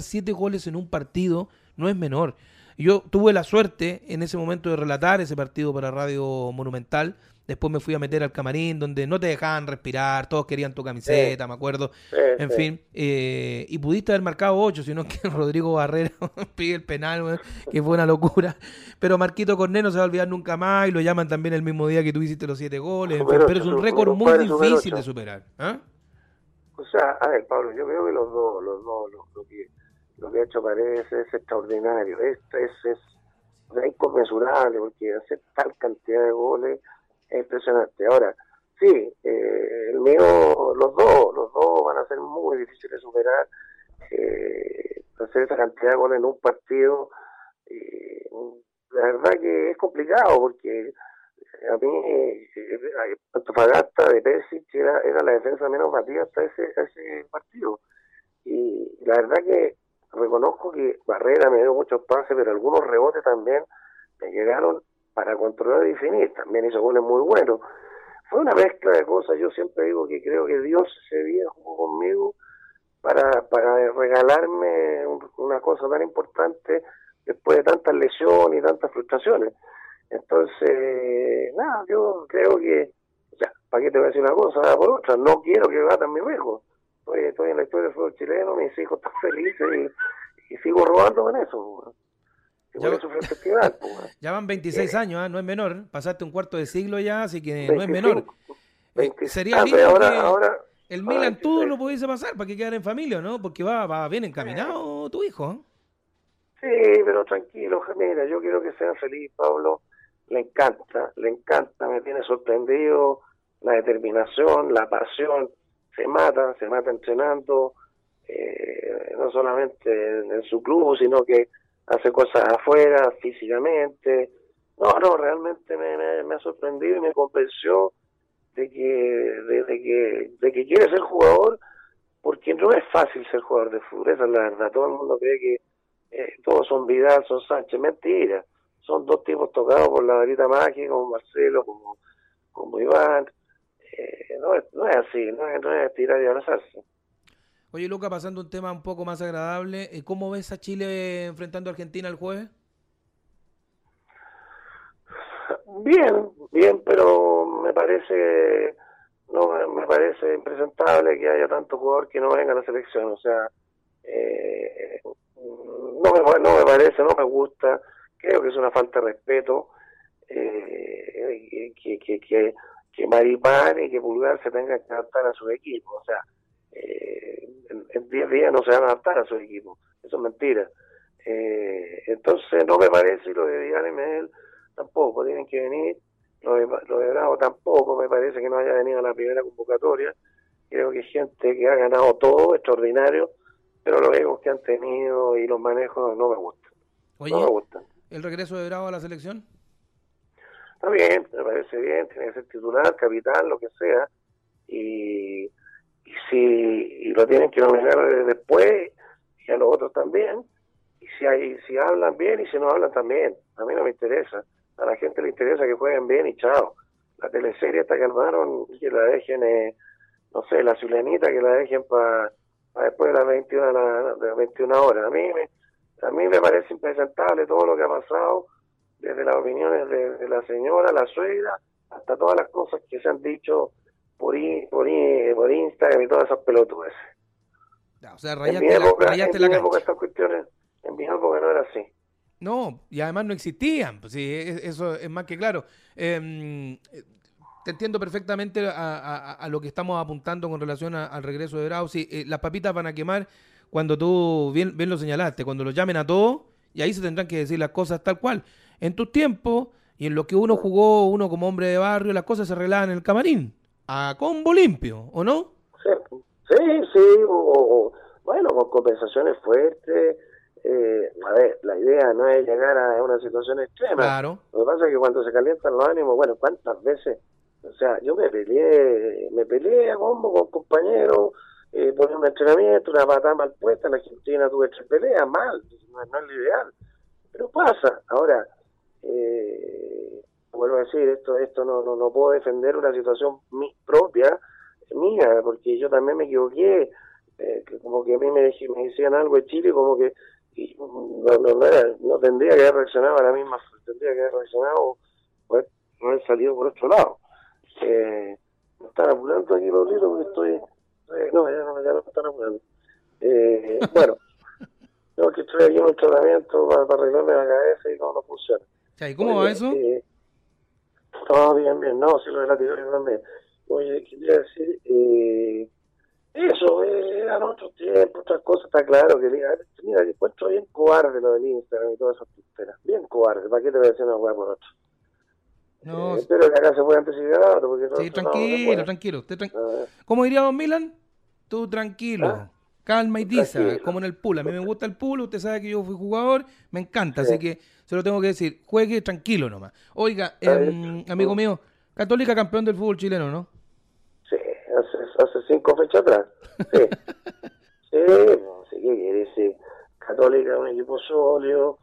7 goles en un partido no es menor. Yo tuve la suerte en ese momento de relatar ese partido para Radio Monumental. Después me fui a meter al camarín donde no te dejaban respirar, todos querían tu camiseta, me acuerdo. En fin, y pudiste haber marcado 8, sino que Rodrigo Barrera pide el penal, güey, que fue una locura. Pero Marquito Corné no se va a olvidar nunca más y lo llaman también el mismo día que tú hiciste los 7 goles. En fin, pero es un récord muy difícil de superar. ¿Eh? O sea, a ver, Pablo, yo creo que lo que ha hecho Paredes es extraordinario. Es inconmensurable, porque hacer tal cantidad de goles es impresionante. Ahora, sí, el mío, los dos van a ser muy difíciles de superar. Hacer esa cantidad de goles en un partido, la verdad que es complicado, porque a mí, Antofagasta de Pesic era la defensa menos batida hasta ese partido. Y la verdad que reconozco que Barrera me dio muchos pases, pero algunos rebotes también me llegaron para controlar y definir. También hizo goles muy buenos. Fue una mezcla de cosas. Yo siempre digo que creo que Dios ese día jugó conmigo para regalarme una cosa tan importante después de tantas lesiones y tantas frustraciones. Entonces, nada, yo creo que, ya, ¿para qué te voy a decir una cosa por otra? No quiero que batan mis riesgos. Estoy en la historia del fútbol chileno, mis hijos están felices y sigo robando con eso. Ya van 26 años, ¿eh? No es menor. Pasaste un cuarto de siglo ya, así que 25, no es menor. 25, sería lindo ahora, el Milan todo lo pudiese pasar para que quedara en familia, ¿no? Porque va bien encaminado tu hijo. Sí, pero tranquilo, mira, yo quiero que sea feliz, Pablo. Le encanta, me tiene sorprendido la determinación, la pasión. Se mata entrenando, no solamente en su club, sino que hace cosas afuera, físicamente. No, realmente me ha sorprendido y me convenció de que quiere ser jugador, porque no es fácil ser jugador de fútbol, esa es la verdad. Todo el mundo cree que todos son Vidal, son Sánchez. Mentira, son dos tipos tocados por la varita mágica, como Marcelo, como Iván. No es así, no es tirar y abrazarse. Oye, Luca, pasando un tema un poco más agradable, ¿cómo ves a Chile enfrentando a Argentina el jueves? Bien, pero me parece impresentable que haya tanto jugador que no venga a la selección. O sea, no me parece, no me gusta. Creo que es una falta de respeto que Maripán y que Pulgar se tengan que adaptar a su equipo. O sea, en 10 días no se van a adaptar a su equipo. Eso es mentira. Entonces no me parece, y lo de Vidal y Medel tampoco tienen que venir. Lo de Bravo tampoco me parece que no haya venido a la primera convocatoria. Creo que gente que ha ganado todo, extraordinario, pero los egos que han tenido y los manejos no me gustan. Oye, no me gustan. ¿El regreso de Bravo a la selección? Está bien, me parece bien, tiene que ser titular, capitán, lo que sea, y si lo tienen que nominar después, y a los otros también, y si hablan bien y si no hablan también. A mí no me interesa, a la gente le interesa que jueguen bien y chao. La teleserie hasta que armaron, que la dejen, no sé, la Zulianita, que la dejen para después de las 21 horas. A mí me parece impresentable todo lo que ha pasado, desde las opiniones de la señora, la suegra, hasta todas las cosas que se han dicho por Instagram y todas esas pelotudes. O sea, rayaste en mi época estas cuestiones, en mi época no era así. No, y además no existían, pues sí, eso es más que claro. Te entiendo perfectamente a lo que estamos apuntando con relación al regreso de Bravo. Sí, las papitas van a quemar cuando tú bien lo señalaste, cuando los llamen a todos, y ahí se tendrán que decir las cosas tal cual. En tus tiempos, y en lo que uno jugó, uno como hombre de barrio, las cosas se arreglaban en el camarín, a combo limpio, ¿o no? Sí, Sí, bueno, con compensaciones fuertes. A ver, la idea no es llegar a una situación extrema. Claro. Lo que pasa es que cuando se calientan los ánimos, bueno, ¿cuántas veces? O sea, yo me peleé a combo con compañeros por un entrenamiento, una patada mal puesta. En la Argentina tuve 3 peleas, mal, no es lo ideal. Pero pasa. Ahora, vuelvo a decir, esto no puedo defender una situación propia mía, porque yo también me equivoqué. Que como que a mí me decían algo en Chile, como que no tendría que haber reaccionado a la misma, tendría que haber reaccionado pues, no haber salido por otro lado. Me están apurando aquí, Paulito, porque ya no me están apurando. Bueno, no, que estoy aquí en un tratamiento para arreglarme la cabeza y no funciona. ¿Y cómo va eso? Todo bien, no, sí, lo de la teoría también. Oye, quería decir, eso, eran otros tiempos, otras cosas, está claro que mira, encuentro bien cobarde lo del Instagram y todas esas tonteras, bien cobarde, ¿para qué te voy a decir una hueá por otro? No, espero que acá se pueda anticiparlo, porque no. Sí, tranquilo. ¿Cómo diría don Milan? Tú tranquilo, calma y tiza, como en el pool. A mí me gusta el pool, usted sabe que yo fui jugador, me encanta, así que se lo tengo que decir, juegue tranquilo nomás. Oiga, amigo mío, Católica campeón del fútbol chileno, ¿no? Hace 5 fechas atrás. Sí. Sí, ¿qué quiere decir? Católica es un equipo sólido,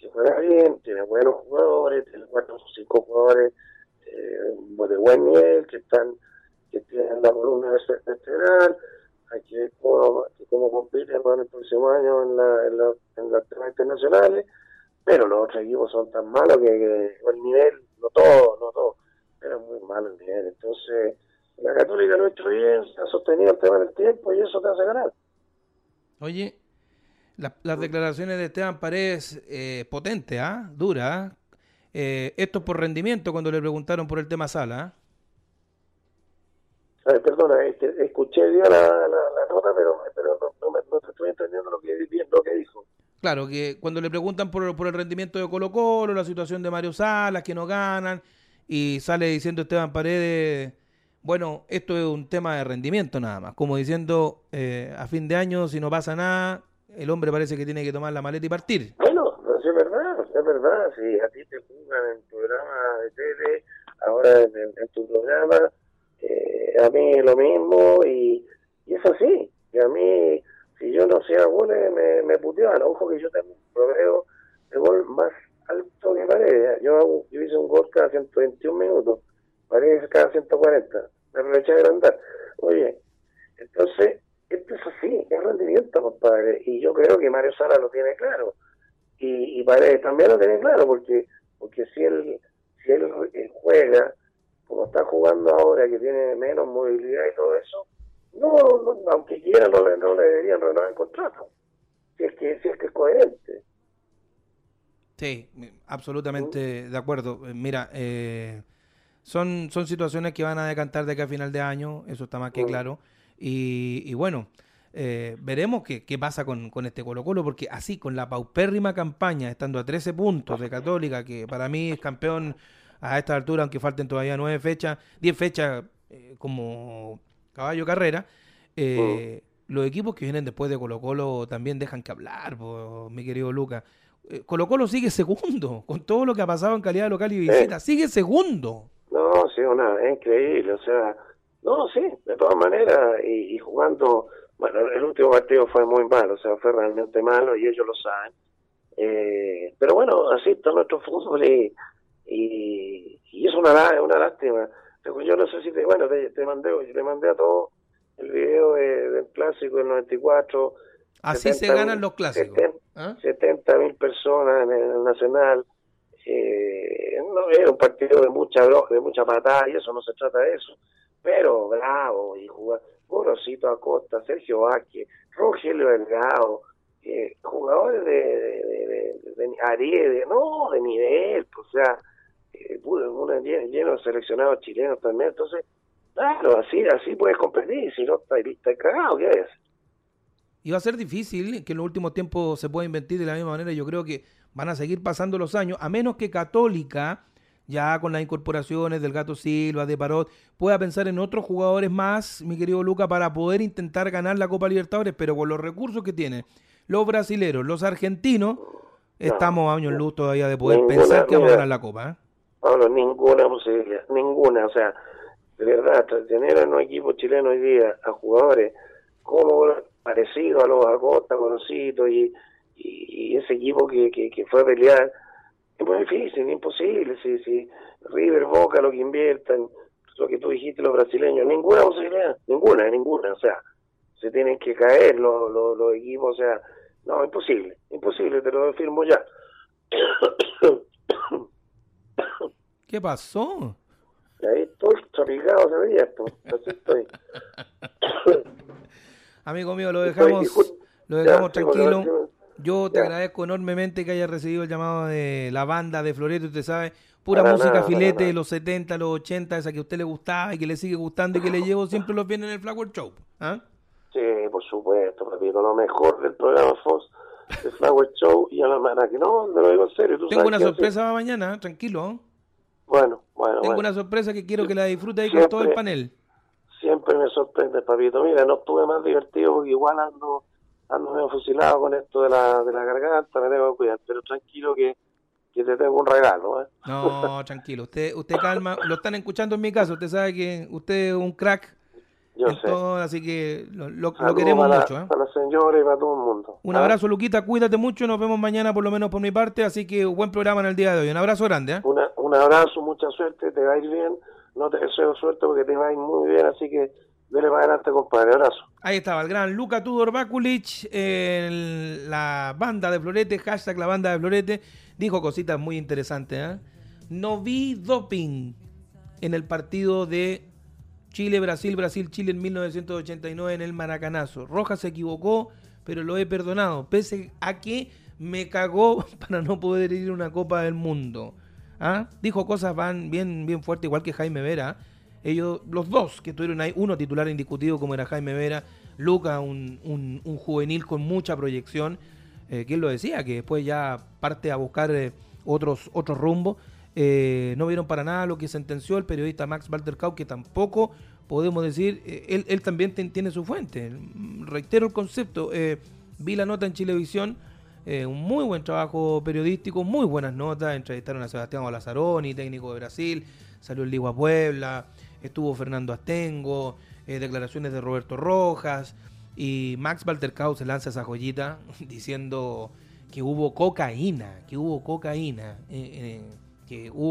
que juega bien, tiene buenos jugadores, tiene 4 o 5 jugadores de buen nivel, que tienen la columna vertebral. Hay que ver cómo compiten en el próximo año en las temas internacionales, pero los otros equipos son tan malos que el nivel, no todo, pero muy malo el nivel. Entonces, la Católica lo ha hecho bien, se ha sostenido el tema del tiempo y eso te hace ganar. Oye, las declaraciones de Esteban Paredes, potente, dura. Esto es por rendimiento cuando le preguntaron por el tema Sala. Perdona, escuché ya la nota, pero no te estoy entendiendo lo que dijo. Claro, que cuando le preguntan por el rendimiento de Colo-Colo, la situación de Mario Salas, que no ganan, y sale diciendo Esteban Paredes... Bueno, esto es un tema de rendimiento nada más, como diciendo a fin de año si no pasa nada, el hombre parece que tiene que tomar la maleta y partir. Bueno, sí, es verdad, si a ti te juegan en tu programa de tele, ahora en tu programa, a mí es lo mismo y es así, y a mí si yo no hacía goles me puteaban. Ojo que yo tengo un promedio de gol más alto que Paredes, yo hice un gol cada 121 minutos. Parece cada 140, me aproveché de andar. Oye, entonces, esto es así, es rendimiento, compadre. Y yo creo que Mario Salas lo tiene claro. Y Paredes también lo tiene claro, porque si él juega, como está jugando ahora, que tiene menos movilidad y todo eso, no aunque quiera, no le deberían renovar el contrato. Si es que es coherente. Sí, absolutamente de acuerdo. Mira, Son situaciones que van a decantar de acá a final de año, eso está más que claro. Y bueno, veremos qué pasa con este Colo-Colo, porque así, con la paupérrima campaña, estando a 13 puntos de Católica, que para mí es campeón a esta altura, aunque falten todavía 10 fechas como caballo carrera, los equipos que vienen después de Colo-Colo también dejan que hablar, mi querido Luca. Colo-Colo sigue segundo, con todo lo que ha pasado en calidad local y visita, sigue segundo. No, sí, es increíble, o sea, no, sí, de todas maneras, y jugando, bueno, el último partido fue muy malo, o sea, fue realmente malo y ellos lo saben, pero bueno, así está nuestro fútbol y es una lástima. Yo no sé si te mandé a todo el video del clásico del 94. Así se ganan los clásicos. 70.000 personas en el Nacional. No era un partido de mucha patada y eso, no se trata de eso, pero Bravo y jugadores, Gorosito Acosta, Sergio Vázquez, Rogelio Delgado, jugadores de Ariel, no, de nivel, o sea, lleno de seleccionados chilenos también. Entonces, claro, así puedes competir, si no estás cagado, ¿qué es? Y va a ser difícil que en los últimos tiempos se pueda invertir de la misma manera. Yo creo que van a seguir pasando los años, a menos que Católica ya con las incorporaciones del Gato Silva, de Parot, pueda pensar en otros jugadores más, mi querido Luca, para poder intentar ganar la Copa Libertadores, pero con los recursos que tienen los brasileros, los argentinos, estamos a años luz todavía de poder pensar que vamos a ganar la Copa, ¿eh? Ahora, ninguna posibilidad, ninguna, o sea, de verdad, tener a los equipos chilenos hoy día, a jugadores como parecidos a los Acosta, Conocitos y ese equipo que fue a pelear, es muy difícil, imposible, sí. River, Boca, lo que inviertan, lo que tú dijiste, los brasileños, ninguna posibilidad, ninguna, o sea, se tienen que caer los equipos, o sea, no, imposible, te lo afirmo ya. ¿Qué pasó? Ahí estoy chapicado ese día, pues. Así estoy. Amigo mío, lo dejamos tranquilo. Yo te agradezco enormemente que hayas recibido el llamado de La Banda de Florete, usted sabe, pura música filete de los 70, los 80, esa que a usted le gustaba y que le sigue gustando y que le llevo siempre los viernes en el Flower Show. ¿Ah? Sí, por supuesto, repito, lo mejor del programa Fox, el Flower Show y a la mañana, que no, te lo digo en serio. Tengo una sorpresa para mañana, tranquilo. Bueno. Tengo una sorpresa que quiero que la disfrutes ahí siempre, con todo el panel. Siempre me sorprende, papito. Mira, no estuve más divertido porque igual ando medio fusilado con esto de la garganta, me tengo que cuidar, pero tranquilo que te tengo un regalo, ¿eh? No, tranquilo, usted calma, lo están escuchando en mi caso, usted sabe que usted es un crack, todo, así que lo queremos mucho, ¿eh? Para los señores y para todo el mundo. Un abrazo, Luquita, cuídate mucho, nos vemos mañana por lo menos por mi parte, así que buen programa en el día de hoy, un abrazo grande, ¿eh? Un abrazo, mucha suerte, te va a ir bien, no te deseo suerte porque te va a ir muy bien, así que dele para adelante, compadre, abrazo. Ahí estaba el gran Luka Tudor Bakulić, La Banda de Florete, hashtag La Banda de Florete, dijo cositas muy interesantes, ¿eh? No vi doping en el partido de Chile-Brasil, Brasil-Chile en 1989 en el Maracanazo. Rojas se equivocó, pero lo he perdonado, pese a que me cagó para no poder ir a una Copa del Mundo. ¿Ah? Dijo cosas bien fuertes, igual que Jaime Vera. Ellos, los dos que estuvieron ahí, uno titular indiscutido como era Jaime Vera, Luca, un juvenil con mucha proyección, que él lo decía, que después ya parte a buscar otros rumbos, no vieron para nada lo que sentenció el periodista Max Walter Kaut, que tampoco podemos decir, él también tiene su fuente, reitero el concepto, vi la nota en Chilevisión, un muy buen trabajo periodístico, muy buenas notas, entrevistaron a Sebastião Lazaroni, técnico de Brasil, salió el Ligua Puebla, estuvo Fernando Astengo, declaraciones de Roberto Rojas, y Max Walter Kaut se lanza esa joyita diciendo que hubo cocaína, que hubo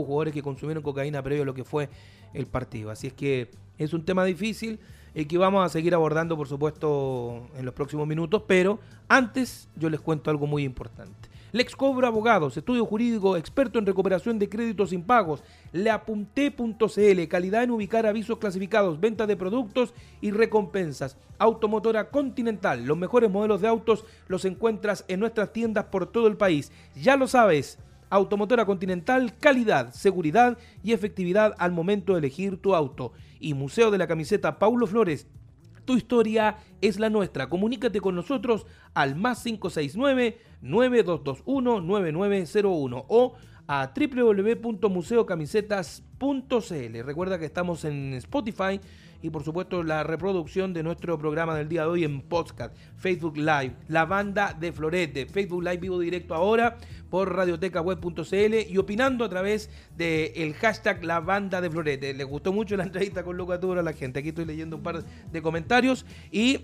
jugadores que consumieron cocaína previo a lo que fue el partido. Así es que es un tema difícil, el que vamos a seguir abordando, por supuesto, en los próximos minutos, pero antes yo les cuento algo muy importante. Lex Cobro Abogados, estudio jurídico experto en recuperación de créditos impagos. La Punte.cl, calidad en ubicar avisos clasificados, venta de productos y recompensas. Automotora Continental, los mejores modelos de autos los encuentras en nuestras tiendas por todo el país. Ya lo sabes, Automotora Continental, calidad, seguridad y efectividad al momento de elegir tu auto. Y Museo de la Camiseta Paulo Flores, tu historia es la nuestra. Comunícate con nosotros al más 569-9221-9901 o a www.museocamisetas.cl. Recuerda que estamos en Spotify y por supuesto la reproducción de nuestro programa del día de hoy en podcast, Facebook Live, La Banda de Florete, Facebook Live vivo directo ahora por radiotecaweb.cl y opinando a través del hashtag La Banda de Florete. Les gustó mucho la entrevista con Luka Tudor a la gente, aquí estoy leyendo un par de comentarios y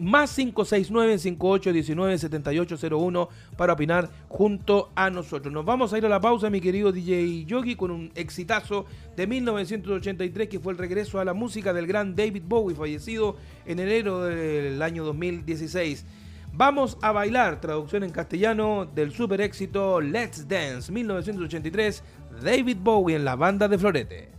más 569-5819-7801 para opinar junto a nosotros. Nos vamos a ir a la pausa, mi querido DJ Yogi, con un exitazo de 1983 que fue el regreso a la música del gran David Bowie, fallecido en enero del año 2016. Vamos a bailar, traducción en castellano del super éxito Let's Dance 1983, David Bowie en La Banda de Florete.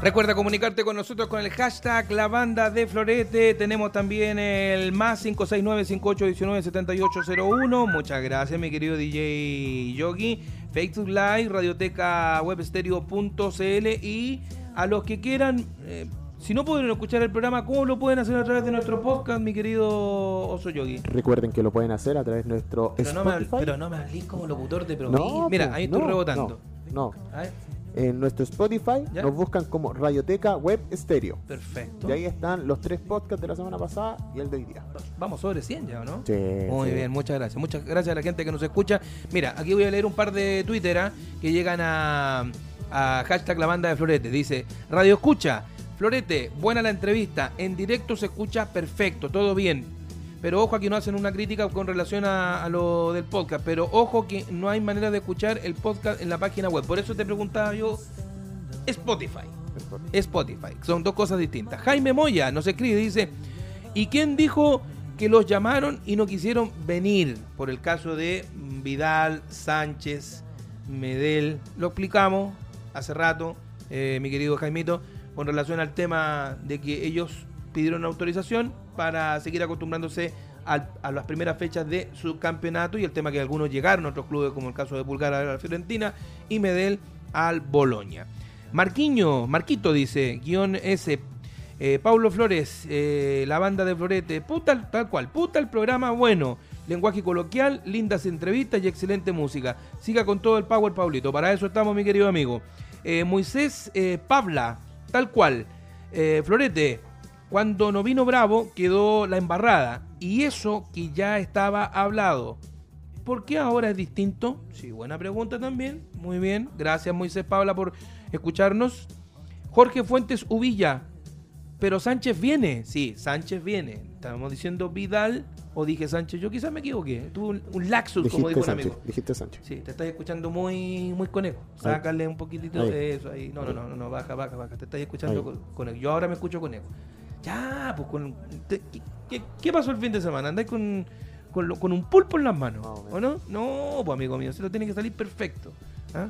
Recuerda comunicarte con nosotros con el hashtag La Banda de Florete. Tenemos también el más 569-5819-7801. Muchas gracias, mi querido DJ Yogi. Facebook Live, Radioteca Web Stereo.cl. Y a los que quieran, si no pudieron escuchar el programa, ¿cómo lo pueden hacer a través de nuestro podcast, mi querido Oso Yogi? Recuerden que lo pueden hacer a través de nuestro Spotify. Pero no me hablís como locutor de programa. No, mira, ahí estoy rebotando. No. A ver. En nuestro Spotify nos buscan como Radioteca Web Stereo. Perfecto. Y ahí están los 3 podcasts de la semana pasada y el de hoy día. Vamos sobre 100 ya, ¿no? Sí. Muy bien, muchas gracias. Muchas gracias a la gente que nos escucha. Mira, aquí voy a leer un par de Twitter que llegan a hashtag La Banda de Florete. Dice, Radio Escucha, Florete, buena la entrevista. En directo se escucha perfecto, todo bien. Pero ojo, aquí no hacen una crítica con relación a lo del podcast. Pero ojo que no hay manera de escuchar el podcast en la página web. Por eso te preguntaba yo, Spotify. Son 2 cosas distintas. Jaime Moya nos escribe y dice, ¿y quién dijo que los llamaron y no quisieron venir? Por el caso de Vidal, Sánchez, Medel. Lo explicamos hace rato, mi querido Jaimito, con relación al tema de que ellos pidieron autorización para seguir acostumbrándose a las primeras fechas de su campeonato y el tema que algunos llegaron a otros clubes, como el caso de Bulgaria a la Fiorentina y Medel al Boloña. Marquito dice, guión S, Paulo Flores, La Banda de Florete, tal cual, el programa bueno, lenguaje coloquial, lindas entrevistas y excelente música. Siga con todo el power, Paulito, para eso estamos, mi querido amigo. Moisés Pabla, tal cual, Florete, cuando no vino Bravo, quedó la embarrada. Y eso que ya estaba hablado. ¿Por qué ahora es distinto? Sí, buena pregunta también. Muy bien. Gracias, Moisés Pabla, por escucharnos. Jorge Fuentes Uvilla. Pero Sánchez viene, sí, Sánchez viene. Estábamos diciendo Vidal o dije Sánchez. Yo quizás me equivoqué. Tuve un laxus, dijiste, como dijo Sánchez, un amigo. Dijiste Sánchez. Sí, te estás escuchando muy conejo. Sácale un poquitito de eso ahí. No, no, baja. Te estás escuchando conejo. Yo ahora me escucho conejo. Ya, pues con... ¿Qué pasó el fin de semana? Andáis con un pulpo en las manos, ¿o no? No, pues amigo mío, se lo tiene que salir perfecto. ¿Ah?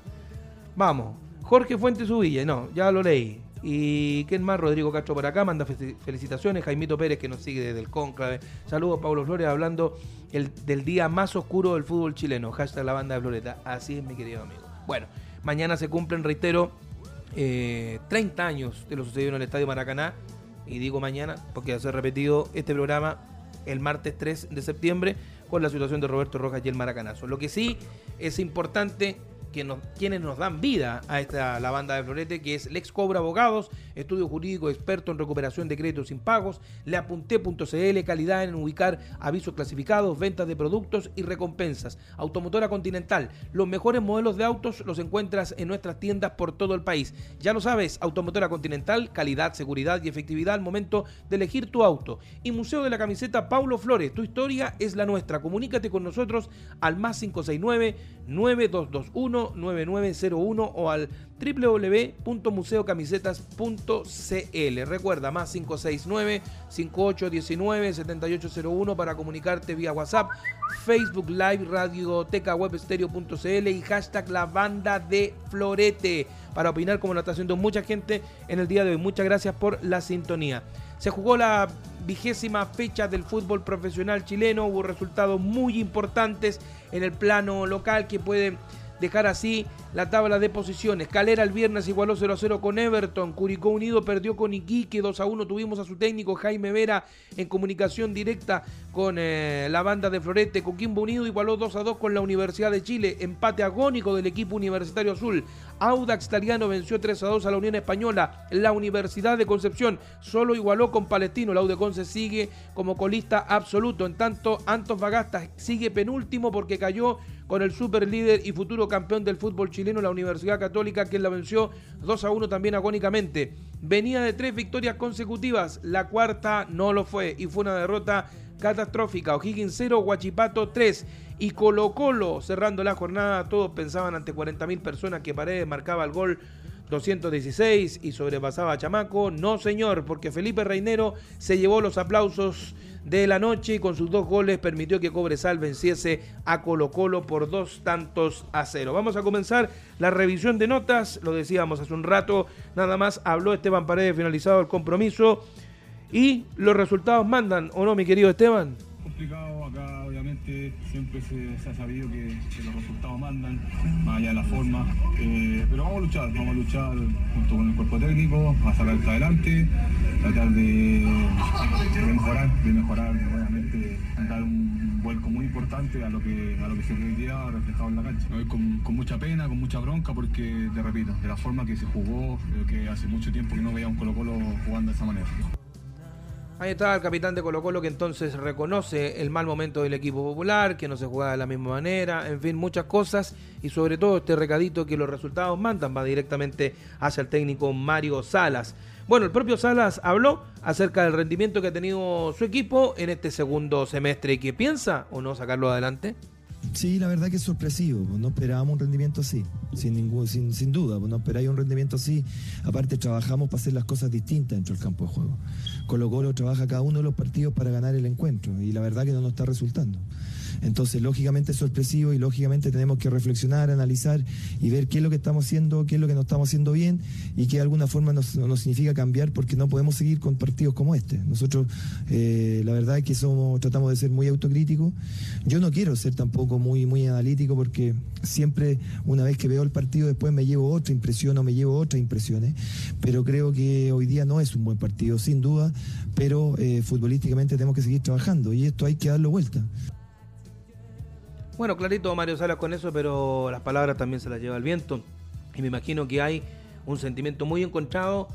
Vamos, Jorge Fuentes Uvilla. No, ya lo leí. Y quién más, Rodrigo Castro por acá, manda felicitaciones. Jaimito Pérez, que nos sigue desde el Cónclave. Saludos, Paulo Flores, hablando del día más oscuro del fútbol chileno. Hashtag La Banda de Florete. Así es, mi querido amigo. Bueno, mañana se cumplen, reitero, 30 años de lo sucedido en el Estadio Maracaná. Y digo mañana, porque va a ser repetido este programa el martes 3 de septiembre con la situación de Roberto Rojas y el Maracanazo. Lo que sí es importante... quienes nos dan vida a la Banda de Florete, que es Lex Cobro Abogados, estudio jurídico experto en recuperación de créditos impagos, La Punte.cl, calidad en ubicar avisos clasificados, ventas de productos y recompensas. Automotora Continental, los mejores modelos de autos los encuentras en nuestras tiendas por todo el país. Ya lo sabes, Automotora Continental, calidad, seguridad y efectividad al momento de elegir tu auto. Y Museo de la Camiseta Paulo Flores, tu historia es la nuestra. Comunícate con nosotros al más 569-9221-9901 o al www.museocamisetas.cl. Recuerda, más 569-5819-7801 para comunicarte vía WhatsApp, Facebook Live, Radioteca Web Stereo.cl y hashtag La Banda de Florete para opinar, como lo está haciendo mucha gente en el día de hoy. Muchas gracias por la sintonía. Se jugó la 20ª fecha del fútbol profesional chileno. Hubo resultados muy importantes en el plano local que pueden dejar así la tabla de posiciones. Calera el viernes igualó 0-0 con Everton. Curicó Unido perdió con Iquique 2-1. Tuvimos a su técnico Jaime Vera en comunicación directa con La Banda de Florete. Coquimbo Unido igualó 2-2 con la Universidad de Chile. Empate agónico del equipo universitario azul. Audax Italiano venció 3-2 a la Unión Española. La Universidad de Concepción solo igualó con Palestino. La Udeconce sigue como colista absoluto. En tanto, Antofagasta sigue penúltimo porque cayó con el super líder y futuro campeón del fútbol chileno, la Universidad Católica, quien la venció 2-1 también agónicamente. Venía de 3 victorias consecutivas, la cuarta no lo fue y fue una derrota catastrófica. O'Higgins 0, Huachipato 3 y Colo Colo cerrando la jornada. Todos pensaban ante 40.000 personas que Paredes marcaba el gol 216 y sobrepasaba a Chamaco. No señor, porque Felipe Reinero se llevó los aplausos de la noche y con sus 2 goles permitió que Cobresal venciese a Colo Colo por 2-0. Vamos a comenzar la revisión de notas. Lo decíamos hace un rato, nada más habló Esteban Paredes finalizado el compromiso y los resultados mandan, ¿o no, mi querido Esteban? Complicado acá, obviamente siempre se ha sabido que los resultados mandan, más allá de la forma, pero vamos a luchar junto con el cuerpo técnico, a sacar esto adelante, tratar de mejorar, obviamente dar un vuelco muy importante a lo que se veía reflejado en la cancha. Hoy con mucha pena, con mucha bronca, porque te repito, de la forma que se jugó, que hace mucho tiempo que no veía un Colo-Colo jugando de esa manera. Ahí está el capitán de Colo Colo, que entonces reconoce el mal momento del equipo popular, que no se jugaba de la misma manera, en fin, muchas cosas, y sobre todo este recadito que los resultados mandan va directamente hacia el técnico Mario Salas. Bueno, el propio Salas habló acerca del rendimiento que ha tenido su equipo en este segundo semestre y que piensa o no sacarlo adelante. Sí, la verdad que es sorpresivo, no esperábamos un rendimiento así, sin duda, no esperáis un rendimiento así. Aparte trabajamos para hacer las cosas distintas dentro del campo de juego. Colo Colo trabaja cada uno de los partidos para ganar el encuentro y la verdad que no nos está resultando. Entonces lógicamente es sorpresivo y lógicamente tenemos que reflexionar, analizar y ver qué es lo que estamos haciendo, qué es lo que no estamos haciendo bien y que de alguna forma nos significa cambiar, porque no podemos seguir con partidos como este. Nosotros la verdad es que tratamos de ser muy autocríticos. Yo no quiero ser tampoco muy analítico, porque siempre una vez que veo el partido después me llevo otra impresión o me llevo otras impresiones, pero creo que hoy día no es un buen partido sin duda, pero futbolísticamente tenemos que seguir trabajando y esto hay que darlo vuelta. Bueno, clarito Mario Salas con eso, pero las palabras también se las lleva el viento. Y me imagino que hay un sentimiento muy encontrado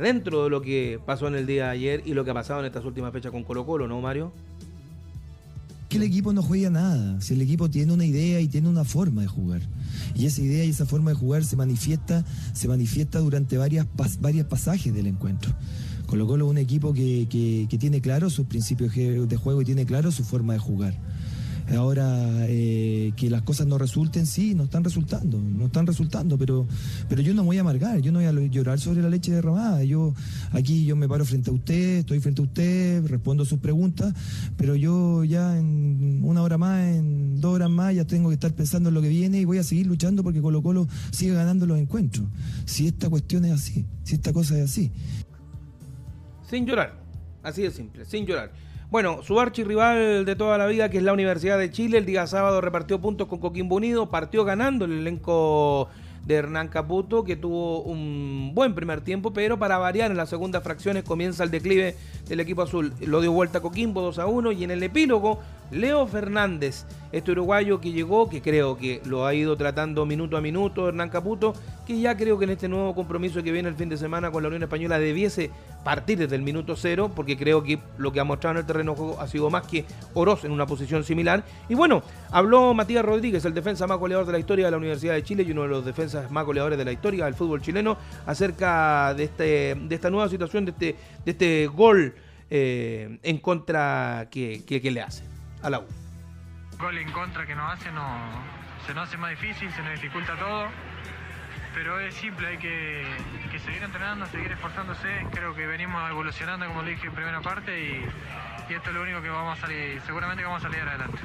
dentro de lo que pasó en el día de ayer y lo que ha pasado en estas últimas fechas con Colo Colo, ¿no, Mario? Que el equipo no juega nada, si el equipo tiene una idea y tiene una forma de jugar, y esa idea y esa forma de jugar se manifiesta durante varios pasajes del encuentro. Colo Colo es un equipo que tiene claro sus principios de juego y tiene claro su forma de jugar. Ahora que las cosas no resulten, sí, no están resultando, pero yo no voy a amargar, yo no voy a llorar sobre la leche derramada. Yo aquí me paro frente a usted, estoy frente a usted, respondo sus preguntas, pero yo ya en una hora más, en 2 horas más, ya tengo que estar pensando en lo que viene y voy a seguir luchando porque Colo Colo sigue ganando los encuentros. Si esta cuestión es así, si esta cosa es así. Sin llorar, así de simple, sin llorar. Bueno, su archirrival de toda la vida, que es la Universidad de Chile, el día sábado repartió puntos con Coquimbo Unido, partió ganando el elenco de Hernán Caputo, que tuvo un buen primer tiempo, pero para variar en las segundas fracciones comienza el declive del equipo azul. Lo dio vuelta Coquimbo 2-1 y en el epílogo Leo Fernández, este uruguayo que llegó, que creo que lo ha ido tratando minuto a minuto Hernán Caputo, que ya creo que en este nuevo compromiso que viene el fin de semana con la Unión Española debiese partir desde el minuto cero, porque creo que lo que ha mostrado en el terreno de juego ha sido más que Oroz en una posición similar. Y bueno, habló Matías Rodríguez, el defensa más goleador de la historia de la Universidad de Chile y uno de los defensas más goleadores de la historia del fútbol chileno, acerca de esta nueva situación, de este gol en contra que le hace a la U. Gol en contra que nos hace, se nos hace más difícil, se nos dificulta todo, pero es simple, hay que seguir entrenando, seguir esforzándose. Creo que venimos evolucionando, como le dije en primera parte, y esto es lo único que vamos a salir, seguramente vamos a salir adelante.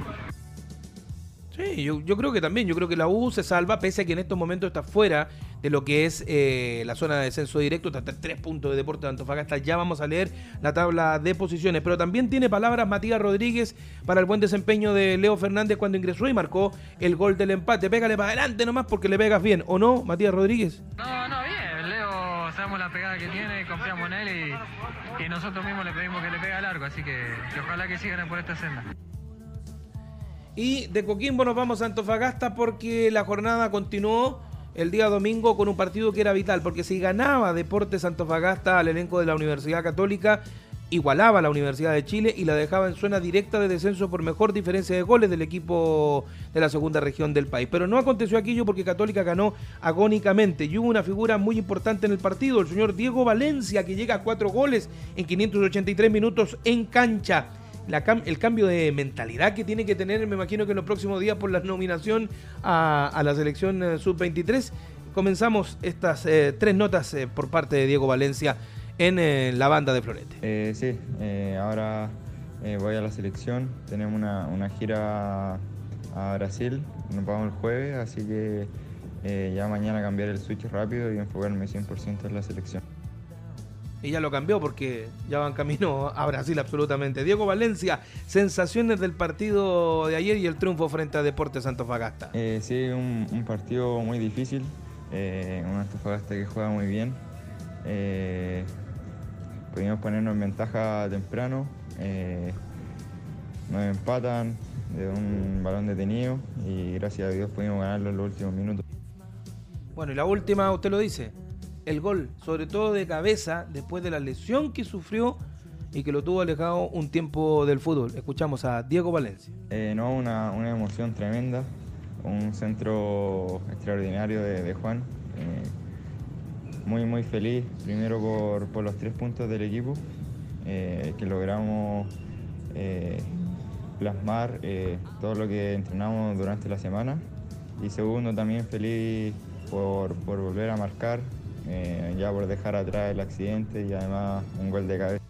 Sí, yo creo que también, yo creo que la U se salva, pese a que en estos momentos está fuera de lo que es la zona de descenso directo, está a 3 puntos de Deportes de Antofagasta. Ya vamos a leer la tabla de posiciones, pero también tiene palabras Matías Rodríguez para el buen desempeño de Leo Fernández cuando ingresó y marcó el gol del empate. Pégale para adelante nomás porque le pegas bien, ¿o no, Matías Rodríguez? No, bien, Leo, sabemos la pegada que tiene, confiamos en él y nosotros mismos le pedimos que le pegue largo, así que ojalá que sigan por esta senda. Y de Coquimbo nos vamos a Antofagasta porque la jornada continuó el día domingo con un partido que era vital, porque si ganaba Deportes Antofagasta al elenco de la Universidad Católica, igualaba a la Universidad de Chile y la dejaba en zona directa de descenso por mejor diferencia de goles del equipo de la segunda región del país. Pero no aconteció aquello porque Católica ganó agónicamente y hubo una figura muy importante en el partido, el señor Diego Valencia, que llega a 4 goles en 583 minutos en cancha. El cambio de mentalidad que tiene que tener, me imagino que en los próximos días por la nominación a la selección sub-23. Comenzamos estas 3 notas por parte de Diego Valencia en La Banda de Florete. Ahora voy a la selección, tenemos una gira a Brasil, nos vamos el jueves, así que ya mañana cambiar el switch rápido y enfocarme 100% en la selección. Y ya lo cambió porque ya van camino a Brasil absolutamente. Diego Valencia, sensaciones del partido de ayer y el triunfo frente a Deportes Antofagasta. Un partido muy difícil, un Antofagasta que juega muy bien. Pudimos ponernos en ventaja temprano, nos empatan de un balón detenido y gracias a Dios pudimos ganarlo en los últimos minutos. Bueno, y la última, usted lo dice. El gol, sobre todo de cabeza, después de la lesión que sufrió y que lo tuvo alejado un tiempo del fútbol. Escuchamos a Diego Valencia. Una emoción tremenda, un centro extraordinario de Juan. Muy, muy feliz, primero por los 3 puntos del equipo, que logramos plasmar todo lo que entrenamos durante la semana. Y segundo, también feliz por volver a marcar. Ya por dejar atrás el accidente y además un gol de cabeza.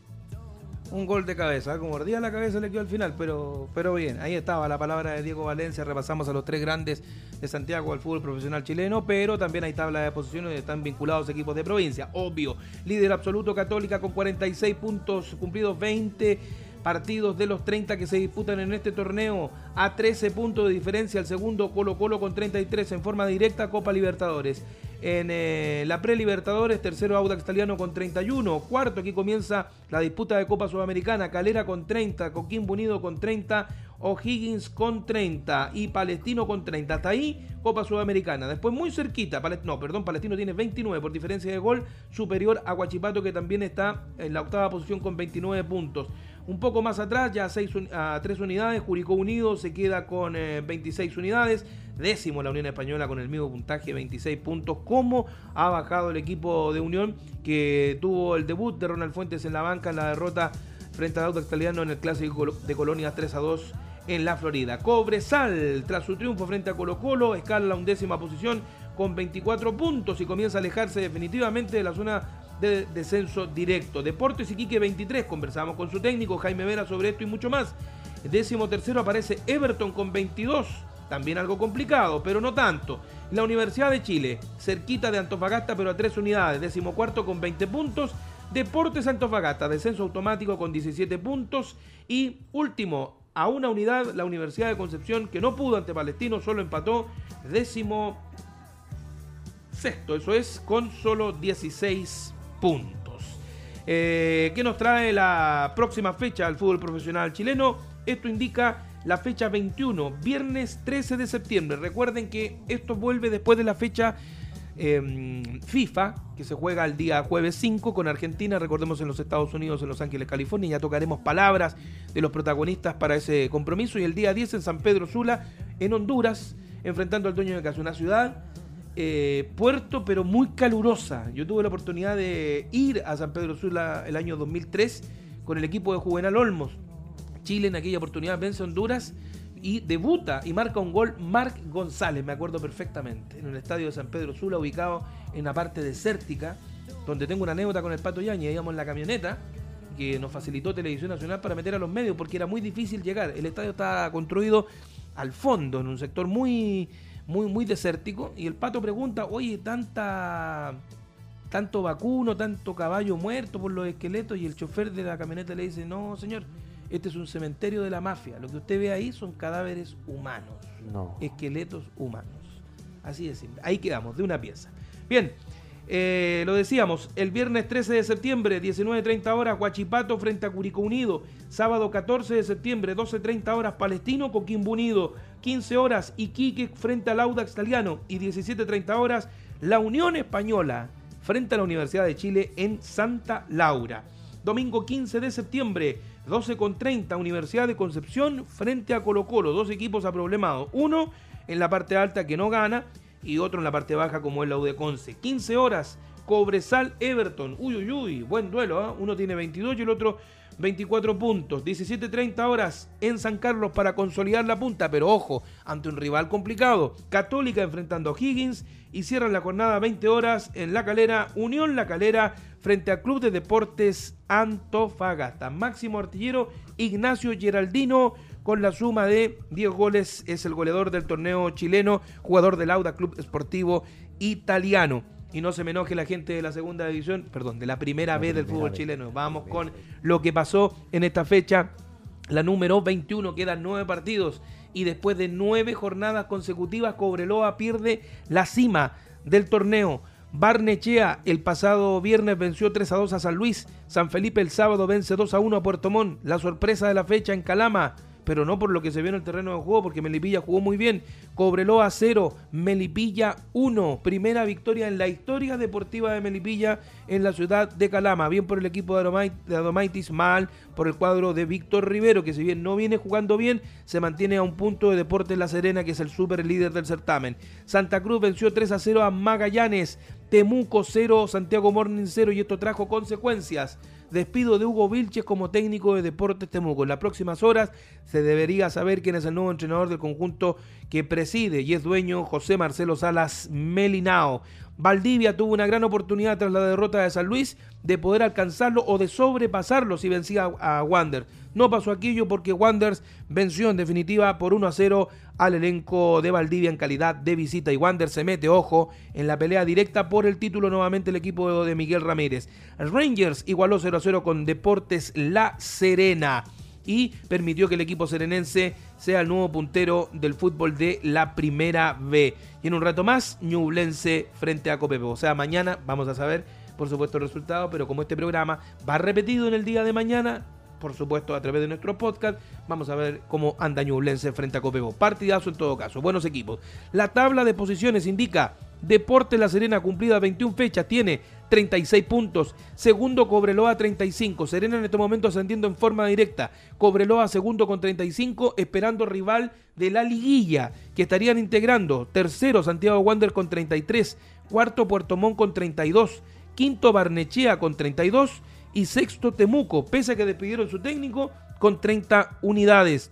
Un gol de cabeza, como mordía la cabeza le quedó al final, pero bien, ahí estaba la palabra de Diego Valencia. Repasamos a los 3 grandes de Santiago al fútbol profesional chileno, pero también hay tabla de posiciones donde están vinculados equipos de provincia, obvio. Líder absoluto Católica con 46 puntos cumplidos, 20 partidos de los 30 que se disputan en este torneo, a 13 puntos de diferencia el segundo Colo Colo con 33 en forma directa. Copa Libertadores, en la Pre-Libertadores, tercero Audax Italiano con 31, cuarto aquí comienza la disputa de Copa Sudamericana, Calera con 30, Coquimbo Unido con 30, O'Higgins con 30 y Palestino con 30, hasta ahí Copa Sudamericana. Después muy cerquita, Palestino tiene 29 por diferencia de gol, superior a Huachipato, que también está en la 8ª posición con 29 puntos. Un poco más atrás, ya a 3 unidades, Curicó Unido se queda con 26 unidades, décimo la Unión Española con el mismo puntaje, 26 puntos. ¿Cómo ha bajado el equipo de Unión, que tuvo el debut de Ronald Fuentes en la banca, la derrota frente al Audax Italiano en el Clásico de Colonias 3-2 en la Florida? Cobresal, tras su triunfo frente a Colo Colo, escala la undécima posición con 24 puntos y comienza a alejarse definitivamente de la zona de descenso directo. Deportes Iquique 23, conversamos con su técnico Jaime Vera sobre esto y mucho más. Décimo tercero aparece Everton con 22, también algo complicado, pero no tanto. La Universidad de Chile, cerquita de Antofagasta, pero a 3 unidades, décimo cuarto con 20 puntos. Deportes Antofagasta, descenso automático con 17 puntos. Y último, a una unidad, la Universidad de Concepción, que no pudo ante Palestino, solo empató, décimo sexto, eso es, con solo 16 puntos. ¿Qué nos trae la próxima fecha al fútbol profesional chileno? Esto indica la fecha 21, viernes 13 de septiembre. Recuerden que esto vuelve después de la fecha FIFA, que se juega el día jueves 5 con Argentina, recordemos, en los Estados Unidos, en Los Ángeles, California. Ya tocaremos palabras de los protagonistas para ese compromiso. Y el día 10 en San Pedro Sula, en Honduras, enfrentando al dueño de casa, una ciudad, puerto, pero muy calurosa. Yo tuve la oportunidad de ir a San Pedro Sula el año 2003 con el equipo de Juvenal Olmos. Chile en aquella oportunidad vence a Honduras y debuta y marca un gol Marc González, me acuerdo perfectamente, en el estadio de San Pedro Sula, ubicado en la parte desértica, donde tengo una anécdota con el Pato Yáñez. Íbamos en la camioneta que nos facilitó Televisión Nacional para meter a los medios, porque era muy difícil llegar. El estadio estaba construido al fondo, en un sector muy desértico, y el Pato pregunta: oye, tanto vacuno, tanto caballo muerto por los esqueletos. Y el chofer de la camioneta le dice: no, señor, este es un cementerio de la mafia. Lo que usted ve ahí son cadáveres humanos. No. Esqueletos humanos. Así de simple. Ahí quedamos, de una pieza. Bien, lo decíamos, el viernes 13 de septiembre, 19:30 horas, Huachipato frente a Curicó Unido. Sábado 14 de septiembre, 12:30 horas, Palestino, Coquimbo Unido. 15 horas, Iquique frente al Audax Italiano. Y 17:30 horas, la Unión Española frente a la Universidad de Chile en Santa Laura. Domingo 15 de septiembre, 12:30, Universidad de Concepción frente a Colo Colo. Dos equipos aproblemados, uno en la parte alta que no gana y otro en la parte baja como es la U de Conce. 15 horas, Cobresal Everton, buen duelo, ¿eh? Uno tiene 22 y el otro 24 puntos. 17:30 horas en San Carlos para consolidar la punta, pero ojo, ante un rival complicado. Católica enfrentando a Higgins. Y cierran la jornada 20 horas en La Calera, Unión La Calera frente al Club de Deportes Antofagasta. Máximo artillero Ignacio Geraldino con la suma de 10 goles, es el goleador del torneo chileno, jugador del Audax Club Esportivo Italiano. Y no se me enoje la gente de la segunda división, perdón, de la primera B del fútbol chileno. Vamos con lo que pasó en esta fecha, la número 21. Quedan 9 partidos y después de 9 jornadas consecutivas, Cobreloa pierde la cima del torneo. Barnechea el pasado viernes venció 3-2 a San Luis. San Felipe el sábado vence 2-1 a Puerto Montt. La sorpresa de la fecha en Calama, pero no por lo que se vio en el terreno de juego, porque Melipilla jugó muy bien. Cobreloa 0, Melipilla 1. Primera victoria en la historia deportiva de Melipilla en la ciudad de Calama. Bien por el equipo de Adomaitis, mal por el cuadro de Víctor Rivero, que si bien no viene jugando bien, se mantiene a un punto de Deportes La Serena, que es el super líder del certamen. Santa Cruz venció 3-0 a Magallanes. Temuco 0, Santiago Morning 0, y esto trajo consecuencias. Despido de Hugo Vilches como técnico de Deportes Temuco. En las próximas horas se debería saber quién es el nuevo entrenador del conjunto que preside y es dueño José Marcelo Salas Melinao. Valdivia tuvo una gran oportunidad tras la derrota de San Luis de poder alcanzarlo o de sobrepasarlo si vencía a Wander. No pasó aquello porque Wanderers venció en definitiva por 1-0 al elenco de Valdivia en calidad de visita. Y Wanderers se mete, ojo, en la pelea directa por el título nuevamente el equipo de Miguel Ramírez. Rangers igualó 0-0 con Deportes La Serena y permitió que el equipo serenense sea el nuevo puntero del fútbol de la primera B. Y en un rato más, Ñublense frente a Copiapó. O sea, mañana vamos a saber, por supuesto, el resultado, pero como este programa va repetido en el día de mañana, por supuesto, a través de nuestro podcast, vamos a ver cómo anda Ñublense frente a Copiapó. Partidazo en todo caso, buenos equipos. La tabla de posiciones indica Deportes La Serena, cumplida 21 fechas, tiene 36 puntos. Segundo, Cobreloa, 35. Serena en este momento ascendiendo en forma directa. Cobreloa segundo con 35, esperando rival de la liguilla que estarían integrando. Tercero, Santiago Wander con 33. Cuarto, Puerto Montt con 32. Quinto, Barnechea con 32. Y sexto, Temuco, pese a que despidieron su técnico, con 30 unidades.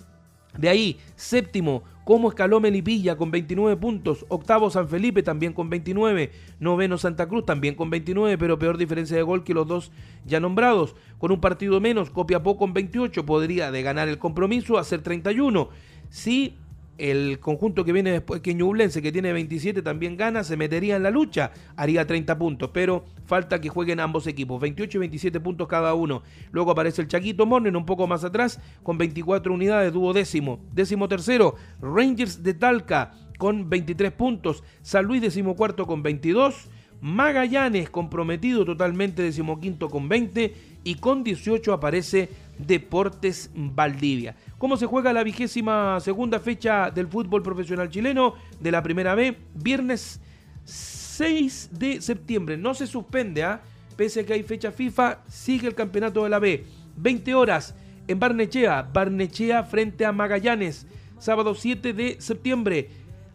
De ahí, séptimo, como escaló Melipilla con 29 puntos, octavo San Felipe también con 29, noveno Santa Cruz también con 29, pero peor diferencia de gol que los dos ya nombrados, con un partido menos. Copiapó con 28, podría de ganar el compromiso hacer 31, si el conjunto que viene después, que Ñublense, que tiene 27, también gana, se metería en la lucha, haría 30 puntos, pero falta que jueguen ambos equipos, 28 y 27 puntos cada uno. Luego aparece el Chaquito Morning un poco más atrás, con 24 unidades, duodécimo. Décimo tercero, Rangers de Talca, con 23 puntos, San Luis decimocuarto con 22, Magallanes comprometido totalmente decimoquinto con 20, y con 18 aparece Deportes Valdivia. ¿Cómo se juega la 22ª fecha del fútbol profesional chileno de la primera B? Viernes 6 de septiembre. No se suspende, ¿eh? Pese a que hay fecha FIFA, sigue el campeonato de la B. 20 horas en Barnechea. Barnechea frente a Magallanes. Sábado 7 de septiembre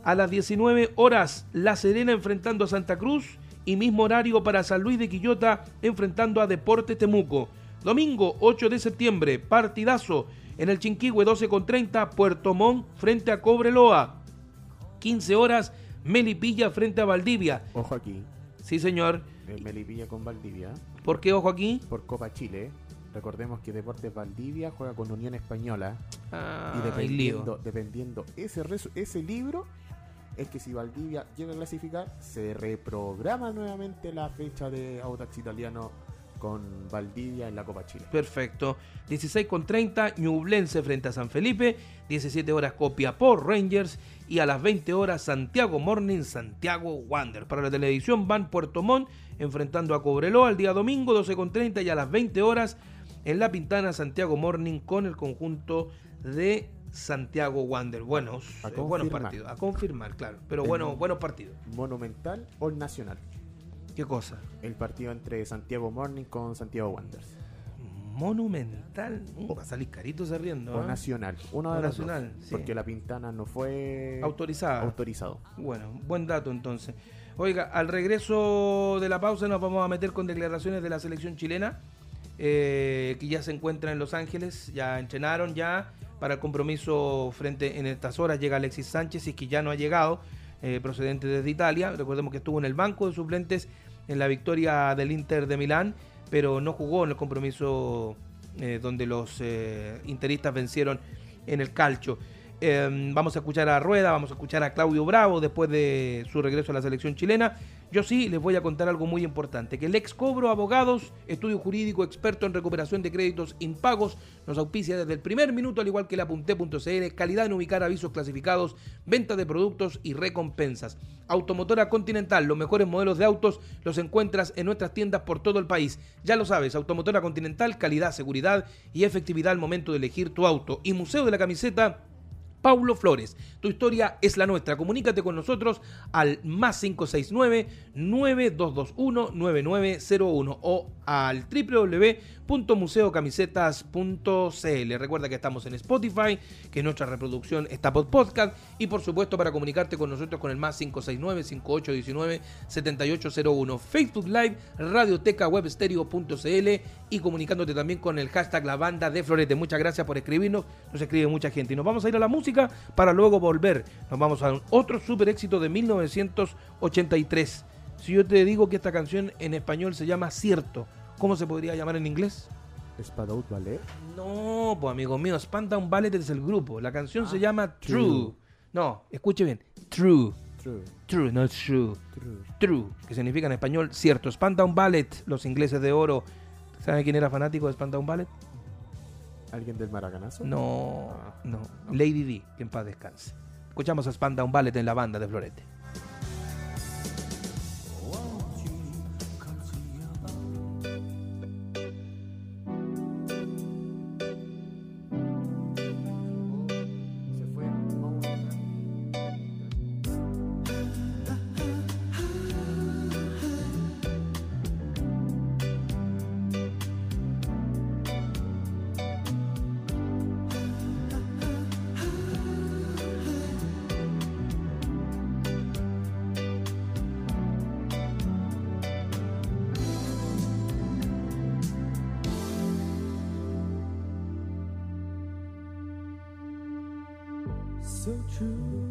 a las 19 horas. La Serena enfrentando a Santa Cruz. Y mismo horario para San Luis de Quillota enfrentando a Deportes Temuco. Domingo 8 de septiembre, partidazo en el Chinquihue, 12:30, Puerto Montt frente a Cobreloa. 15 horas, Melipilla frente a Valdivia. Ojo aquí. Sí, señor. Melipilla con Valdivia. ¿Por qué ojo aquí? Por Copa Chile. Recordemos que Deportes Valdivia juega con Unión Española. Ah, y dependiendo ese libro, es que si Valdivia llega a clasificar, se reprograma nuevamente la fecha de Audax Italiano con Valdivia en la Copa Chile. Perfecto. 16:30, Ñublense frente a San Felipe. 17 horas, Copiapó Rangers. Y a las 20 horas, Santiago Morning, Santiago Wander. Para la televisión van Puerto Montt enfrentando a Cobreloa el día domingo, 12:30. Y a las 20 horas, en La Pintana, Santiago Morning con el conjunto de Santiago Wander. Buenos partidos. A confirmar, claro. Pero buenos partidos. Monumental o Nacional. ¿Qué cosa? El partido entre Santiago Morning con Santiago Wanderers. Monumental. Va a salir carito se riendo. O Nacional. Uno de los dos, sí. Porque La Pintana no fue autorizado. Bueno, buen dato entonces. Oiga, al regreso de la pausa nos vamos a meter con declaraciones de la selección chilena, que ya se encuentra en Los Ángeles. Ya entrenaron ya para el compromiso frente en estas horas. Llega Alexis Sánchez, y es que ya no ha llegado, procedente desde Italia. Recordemos que estuvo en el banco de suplentes en la victoria del Inter de Milán, pero no jugó en el compromiso donde los interistas vencieron en el calcio. Vamos a escuchar a Rueda, vamos a escuchar a Claudio Bravo después de su regreso a la selección chilena. Yo sí les voy a contar algo muy importante, que Lex Cobro Abogados, estudio jurídico experto en recuperación de créditos impagos, nos auspicia desde el primer minuto, al igual que La Punte.cl, calidad en ubicar avisos clasificados, venta de productos y recompensas. Automotora Continental, los mejores modelos de autos los encuentras en nuestras tiendas por todo el país. Ya lo sabes, Automotora Continental, calidad, seguridad y efectividad al momento de elegir tu auto. Y Museo de la Camiseta Paulo Flores, tu historia es la nuestra. Comunícate con nosotros al más 569-9221-9901 o al www.museocamisetas.cl. Recuerda que estamos en Spotify, que nuestra reproducción está por podcast, y por supuesto para comunicarte con nosotros con el más 569-5819-7801, Facebook Live, Radioteca Web Stereo.cl, y comunicándote también con el hashtag La Banda de Florete. Muchas gracias por escribirnos, nos escribe mucha gente, y nos vamos a ir a la música para luego volver. Nos vamos a otro super éxito de 1983. Si yo te digo que esta canción en español se llama Cierto, ¿cómo se podría llamar en inglés? ¿Spandau Ballet? No, pues amigo mío, Spandau Ballet es el grupo. La canción se llama True. No, escuche bien. True, no true. True, que significa en español cierto. Spandau Ballet, los ingleses de oro. ¿Saben quién era fanático de Spandau Ballet? ¿Alguien del Maracanazo? No. Lady D, que en paz descanse. Escuchamos a Spandau Ballet en La Banda de Florete. so true.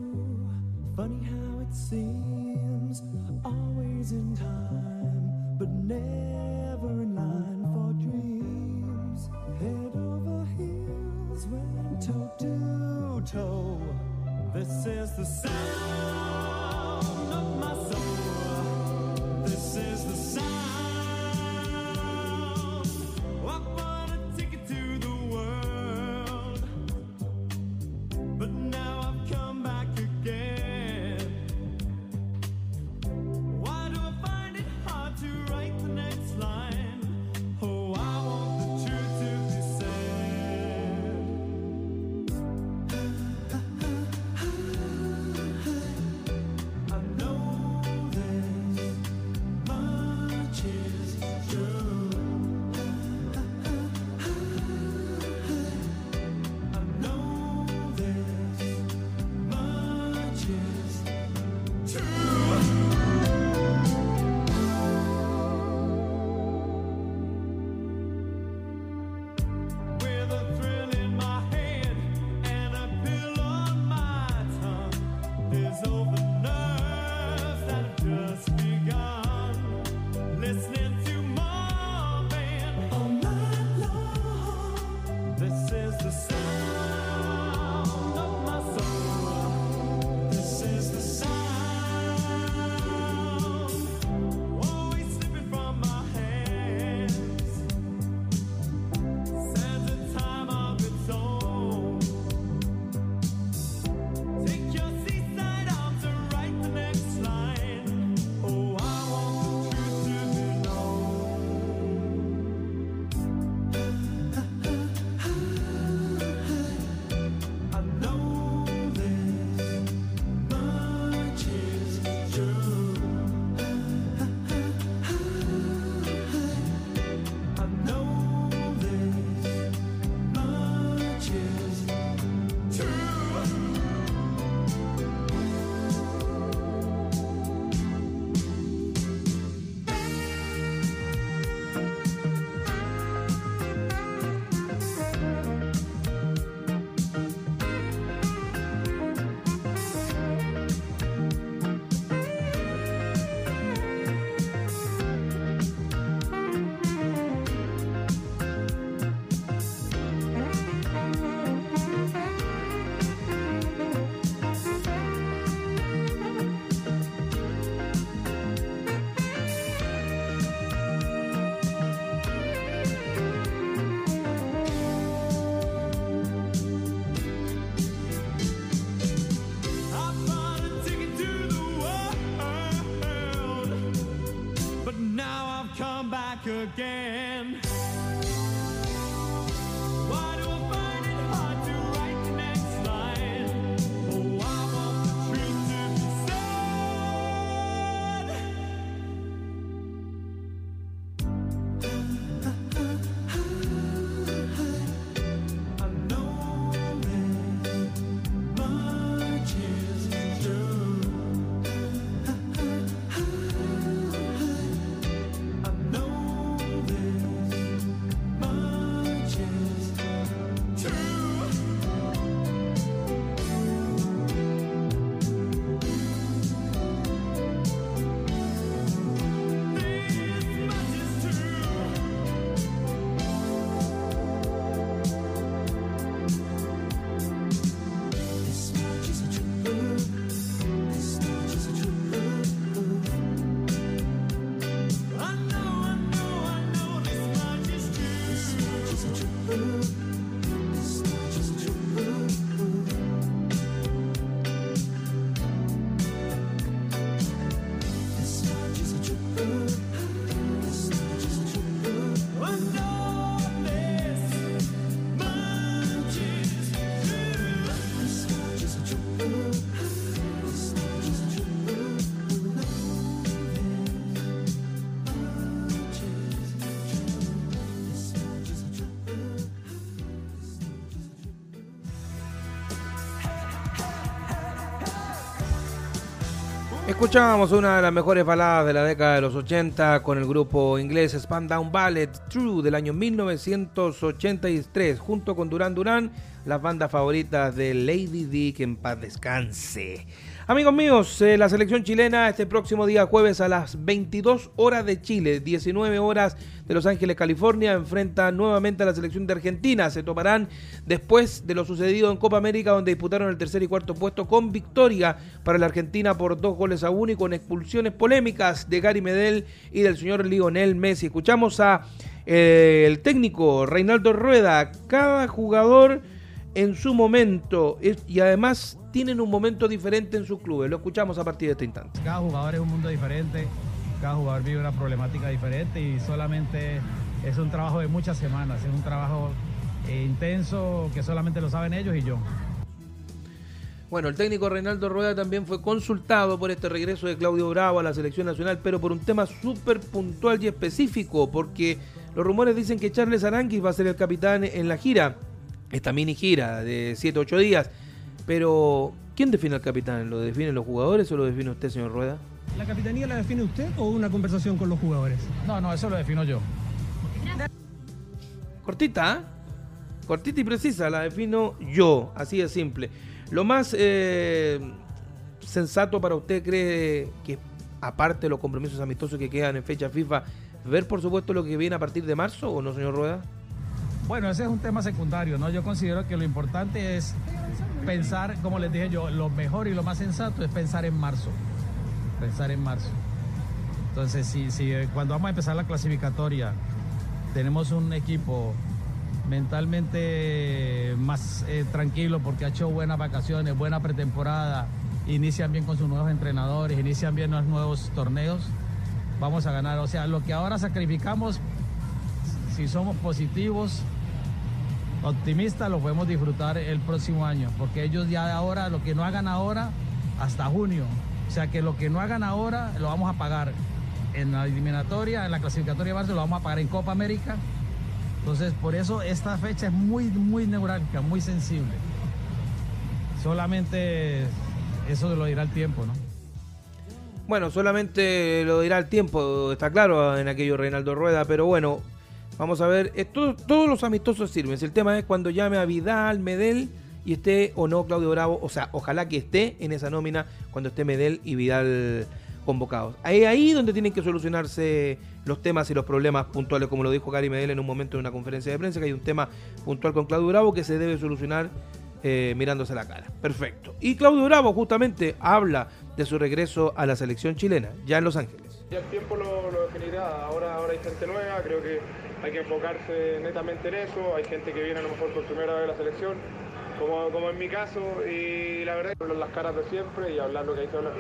Funny how it seems, always in time, but never in line for dreams. Head over heels, went toe to toe. This is the sound of my soul. This is the sound. Escuchábamos una de las mejores baladas de la década de los 80 con el grupo inglés Spandau Ballet, True, del año 1983, junto con Duran Duran, las bandas favoritas de Lady Di, que en paz descanse. Amigos míos, la selección chilena este próximo día jueves a las 22 horas de Chile, 19 horas de Los Ángeles, California, enfrenta nuevamente a la selección de Argentina. Se toparán después de lo sucedido en Copa América, donde disputaron el tercer y cuarto puesto con victoria para la Argentina por 2-1 y con expulsiones polémicas de Gary Medel y del señor Lionel Messi. Escuchamos a el técnico Reinaldo Rueda. Cada jugador en su momento y además tienen un momento diferente en sus clubes. Lo escuchamos a partir de este instante. Cada jugador es un mundo diferente, cada jugador vive una problemática diferente y solamente es un trabajo de muchas semanas, es un trabajo intenso que solamente lo saben ellos y yo. Bueno, el técnico Reinaldo Rueda también fue consultado por este regreso de Claudio Bravo a la selección nacional, pero por un tema súper puntual y específico, porque los rumores dicen que Charles Aránguiz va a ser el capitán en la gira, esta mini gira de 7-8 días. Pero, ¿quién define al capitán? ¿Lo definen los jugadores o lo define usted, señor Rueda? ¿La capitanía la define usted o una conversación con los jugadores? No, eso lo defino yo. Cortita, ¿eh? Cortita y precisa, la defino yo, así de simple. Lo más sensato para usted, ¿cree que, aparte de los compromisos amistosos que quedan en fecha FIFA, ver, por supuesto, lo que viene a partir de marzo o no, señor Rueda? Bueno, ese es un tema secundario, ¿no? Yo considero que lo importante es pensar, como les dije yo, lo mejor y lo más sensato es pensar en marzo. Entonces, si cuando vamos a empezar la clasificatoria, tenemos un equipo mentalmente más tranquilo porque ha hecho buenas vacaciones, buena pretemporada, inician bien con sus nuevos entrenadores, inician bien los nuevos torneos, vamos a ganar. O sea, lo que ahora sacrificamos, si somos positivos, optimistas, lo podemos disfrutar el próximo año, porque ellos ya de ahora, lo que no hagan ahora, hasta junio. O sea que lo que no hagan ahora lo vamos a pagar en la eliminatoria, en la clasificatoria de marzo, lo vamos a pagar en Copa América. Entonces, por eso esta fecha es muy, muy neurálgica, muy sensible. Solamente eso lo dirá el tiempo, ¿no? Bueno, solamente lo dirá el tiempo, está claro en aquello Reinaldo Rueda, pero bueno. Vamos a ver, todos los amistosos sirven. El tema es cuando llame a Vidal, Medel y esté o no Claudio Bravo. O sea, ojalá que esté en esa nómina cuando esté Medel y Vidal convocados. Ahí donde tienen que solucionarse los temas y los problemas puntuales, como lo dijo Gary Medel en un momento en una conferencia de prensa, que hay un tema puntual con Claudio Bravo que se debe solucionar mirándose a la cara. Perfecto. Y Claudio Bravo justamente habla de su regreso a la selección chilena, ya en Los Ángeles. Ya el tiempo lo definirá, ahora hay gente nueva, creo que hay que enfocarse netamente en eso, hay gente que viene a lo mejor por primera vez a la selección, como en mi caso, y la verdad es que hablan las caras de siempre y hablar lo que hay que hablar.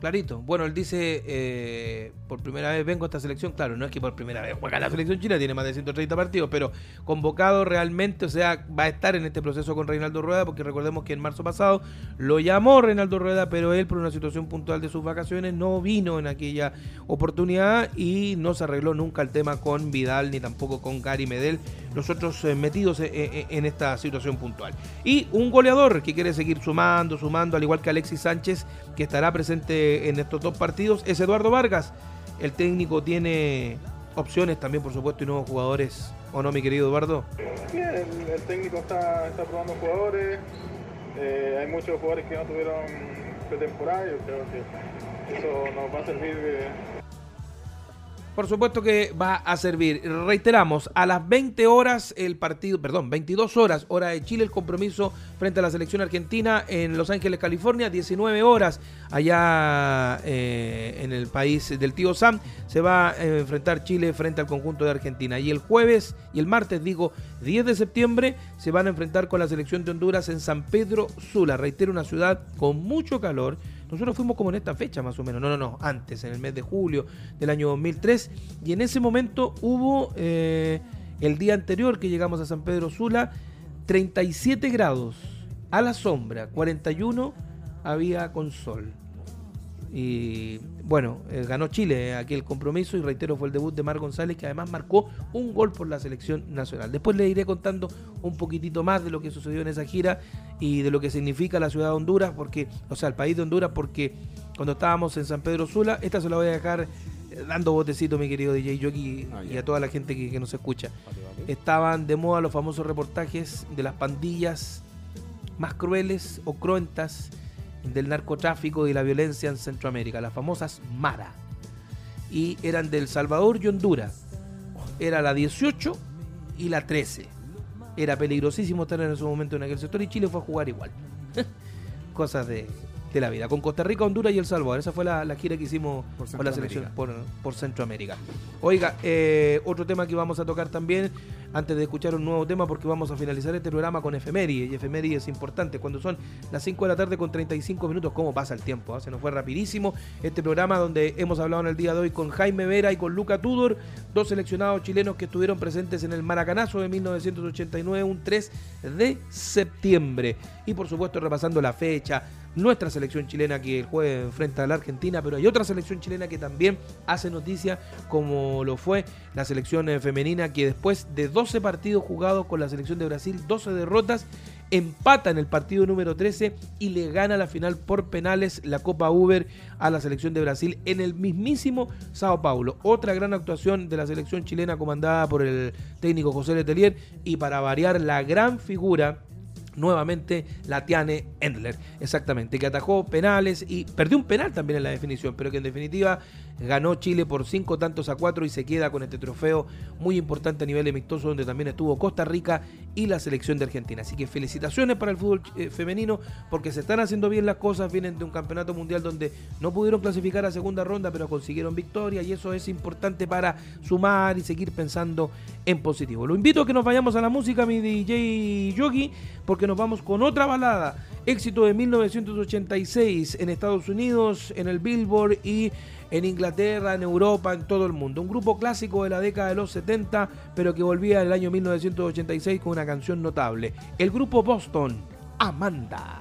Clarito, bueno, él dice, por primera vez vengo a esta selección, claro, no es que por primera vez juega la selección chilena, tiene más de 130 partidos, pero convocado realmente, o sea, va a estar en este proceso con Reinaldo Rueda, porque recordemos que en marzo pasado lo llamó Reinaldo Rueda, pero él por una situación puntual de sus vacaciones no vino en aquella oportunidad y no se arregló nunca el tema con Vidal ni tampoco con Gary Medel, los otros metidos en esta situación puntual. Y un goleador que quiere seguir sumando, al igual que Alexis Sánchez, que estará presente en estos dos partidos, es Eduardo Vargas. El técnico tiene opciones también, por supuesto, y nuevos jugadores, ¿o no, mi querido Eduardo? Bien, el técnico está probando jugadores, hay muchos jugadores que no tuvieron pretemporada, yo creo que eso nos va a servir Por supuesto que va a servir. Reiteramos, a las 22 horas, hora de Chile, el compromiso frente a la selección argentina en Los Ángeles, California, 19 horas allá en el país del tío Sam, se va a enfrentar Chile frente al conjunto de Argentina. Y el jueves y el martes, 10 de septiembre, se van a enfrentar con la selección de Honduras en San Pedro Sula. Reitero, una ciudad con mucho calor. Nosotros fuimos como en esta fecha más o menos, antes, en el mes de julio del año 2003, y en ese momento hubo, el día anterior que llegamos a San Pedro Sula, 37 grados a la sombra, 41 había con sol, y Bueno, ganó Chile aquel compromiso y reitero, fue el debut de Mar González, que además marcó un gol por la selección nacional. Después les iré contando un poquitito más de lo que sucedió en esa gira y de lo que significa la ciudad de Honduras, porque, o sea, el país de Honduras, porque cuando estábamos en San Pedro Sula, esta se la voy a dejar dando botecito, mi querido DJ Jockey, y a toda la gente que nos escucha. Vale. Estaban de moda los famosos reportajes de las pandillas más crueles o cruentas del narcotráfico y la violencia en Centroamérica, las famosas Mara. Y eran de El Salvador y Honduras. Era la 18 y la 13. Era peligrosísimo estar en ese momento en aquel sector y Chile fue a jugar igual. Cosas de la vida. Con Costa Rica, Honduras y El Salvador. Esa fue la gira que hicimos con la selección por Centroamérica. Oiga, otro tema que vamos a tocar también, antes de escuchar un nuevo tema, porque vamos a finalizar este programa con efemérides, y efemérides es importante. Cuando son las 5 de la tarde con 35 minutos, ¿cómo pasa el tiempo? Se nos fue rapidísimo este programa donde hemos hablado en el día de hoy con Jaime Vera y con Luka Tudor, dos seleccionados chilenos que estuvieron presentes en el Maracanazo de 1989, un 3 de septiembre. Y por supuesto repasando la fecha, nuestra selección chilena que el jueves enfrenta a la Argentina, pero hay otra selección chilena que también hace noticia, como lo fue la selección femenina, que después de 12 partidos jugados con la selección de Brasil, 12 derrotas, empata en el partido número 13 y le gana la final por penales, la Copa Uber, a la selección de Brasil en el mismísimo Sao Paulo. Otra gran actuación de la selección chilena comandada por el técnico José Letelier y, para variar, la gran figura nuevamente, la Tiane Endler, exactamente, que atajó penales y perdió un penal también en la definición, pero que en definitiva ganó Chile por 5-4 y se queda con este trofeo muy importante a nivel amistoso, donde también estuvo Costa Rica y la selección de Argentina. Así que felicitaciones para el fútbol femenino, porque se están haciendo bien las cosas, vienen de un campeonato mundial donde no pudieron clasificar a segunda ronda, pero consiguieron victoria y eso es importante para sumar y seguir pensando en positivo. Lo invito a que nos vayamos a la música, mi DJ Yogi, porque nos vamos con otra balada, éxito de 1986 en Estados Unidos, en el Billboard y en Inglaterra, en Europa, en todo el mundo. Un grupo clásico de la década de los 70, pero que volvía en el año 1986 con una canción notable. El grupo Boston, Amanda.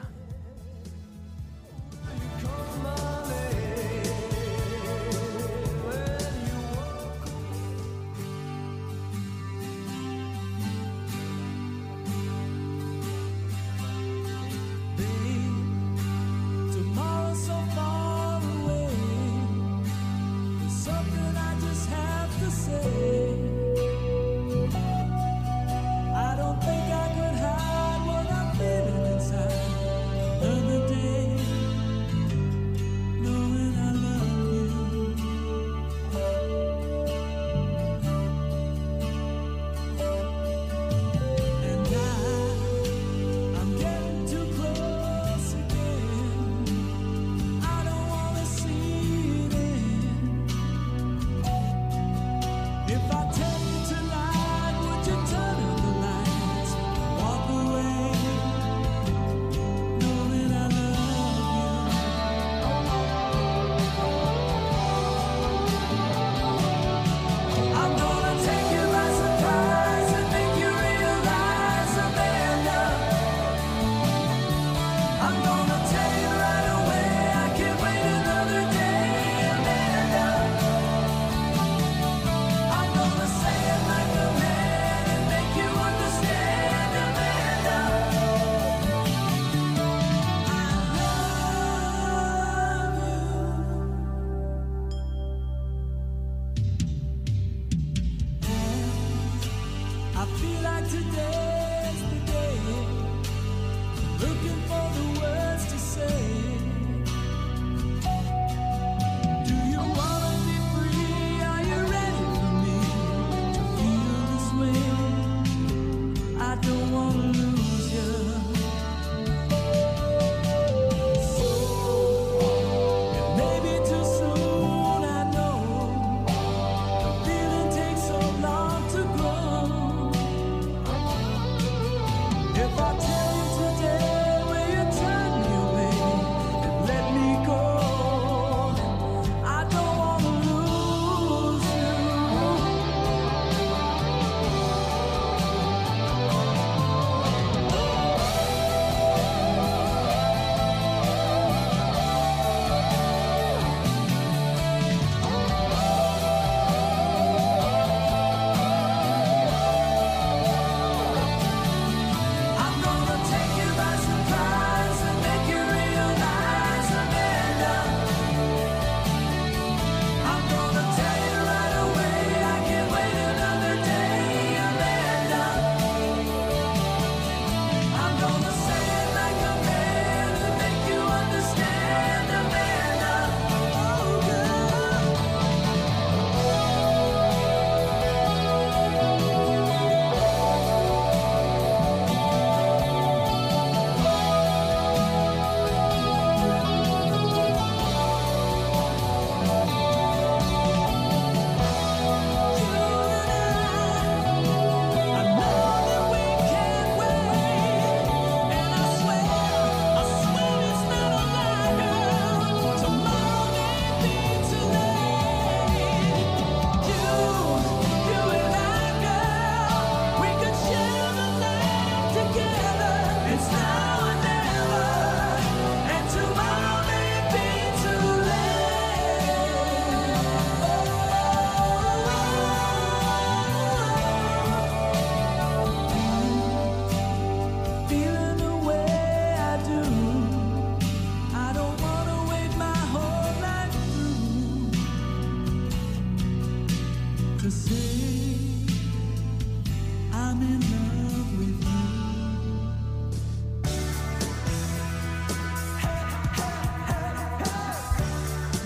If I tell you today, will you turn?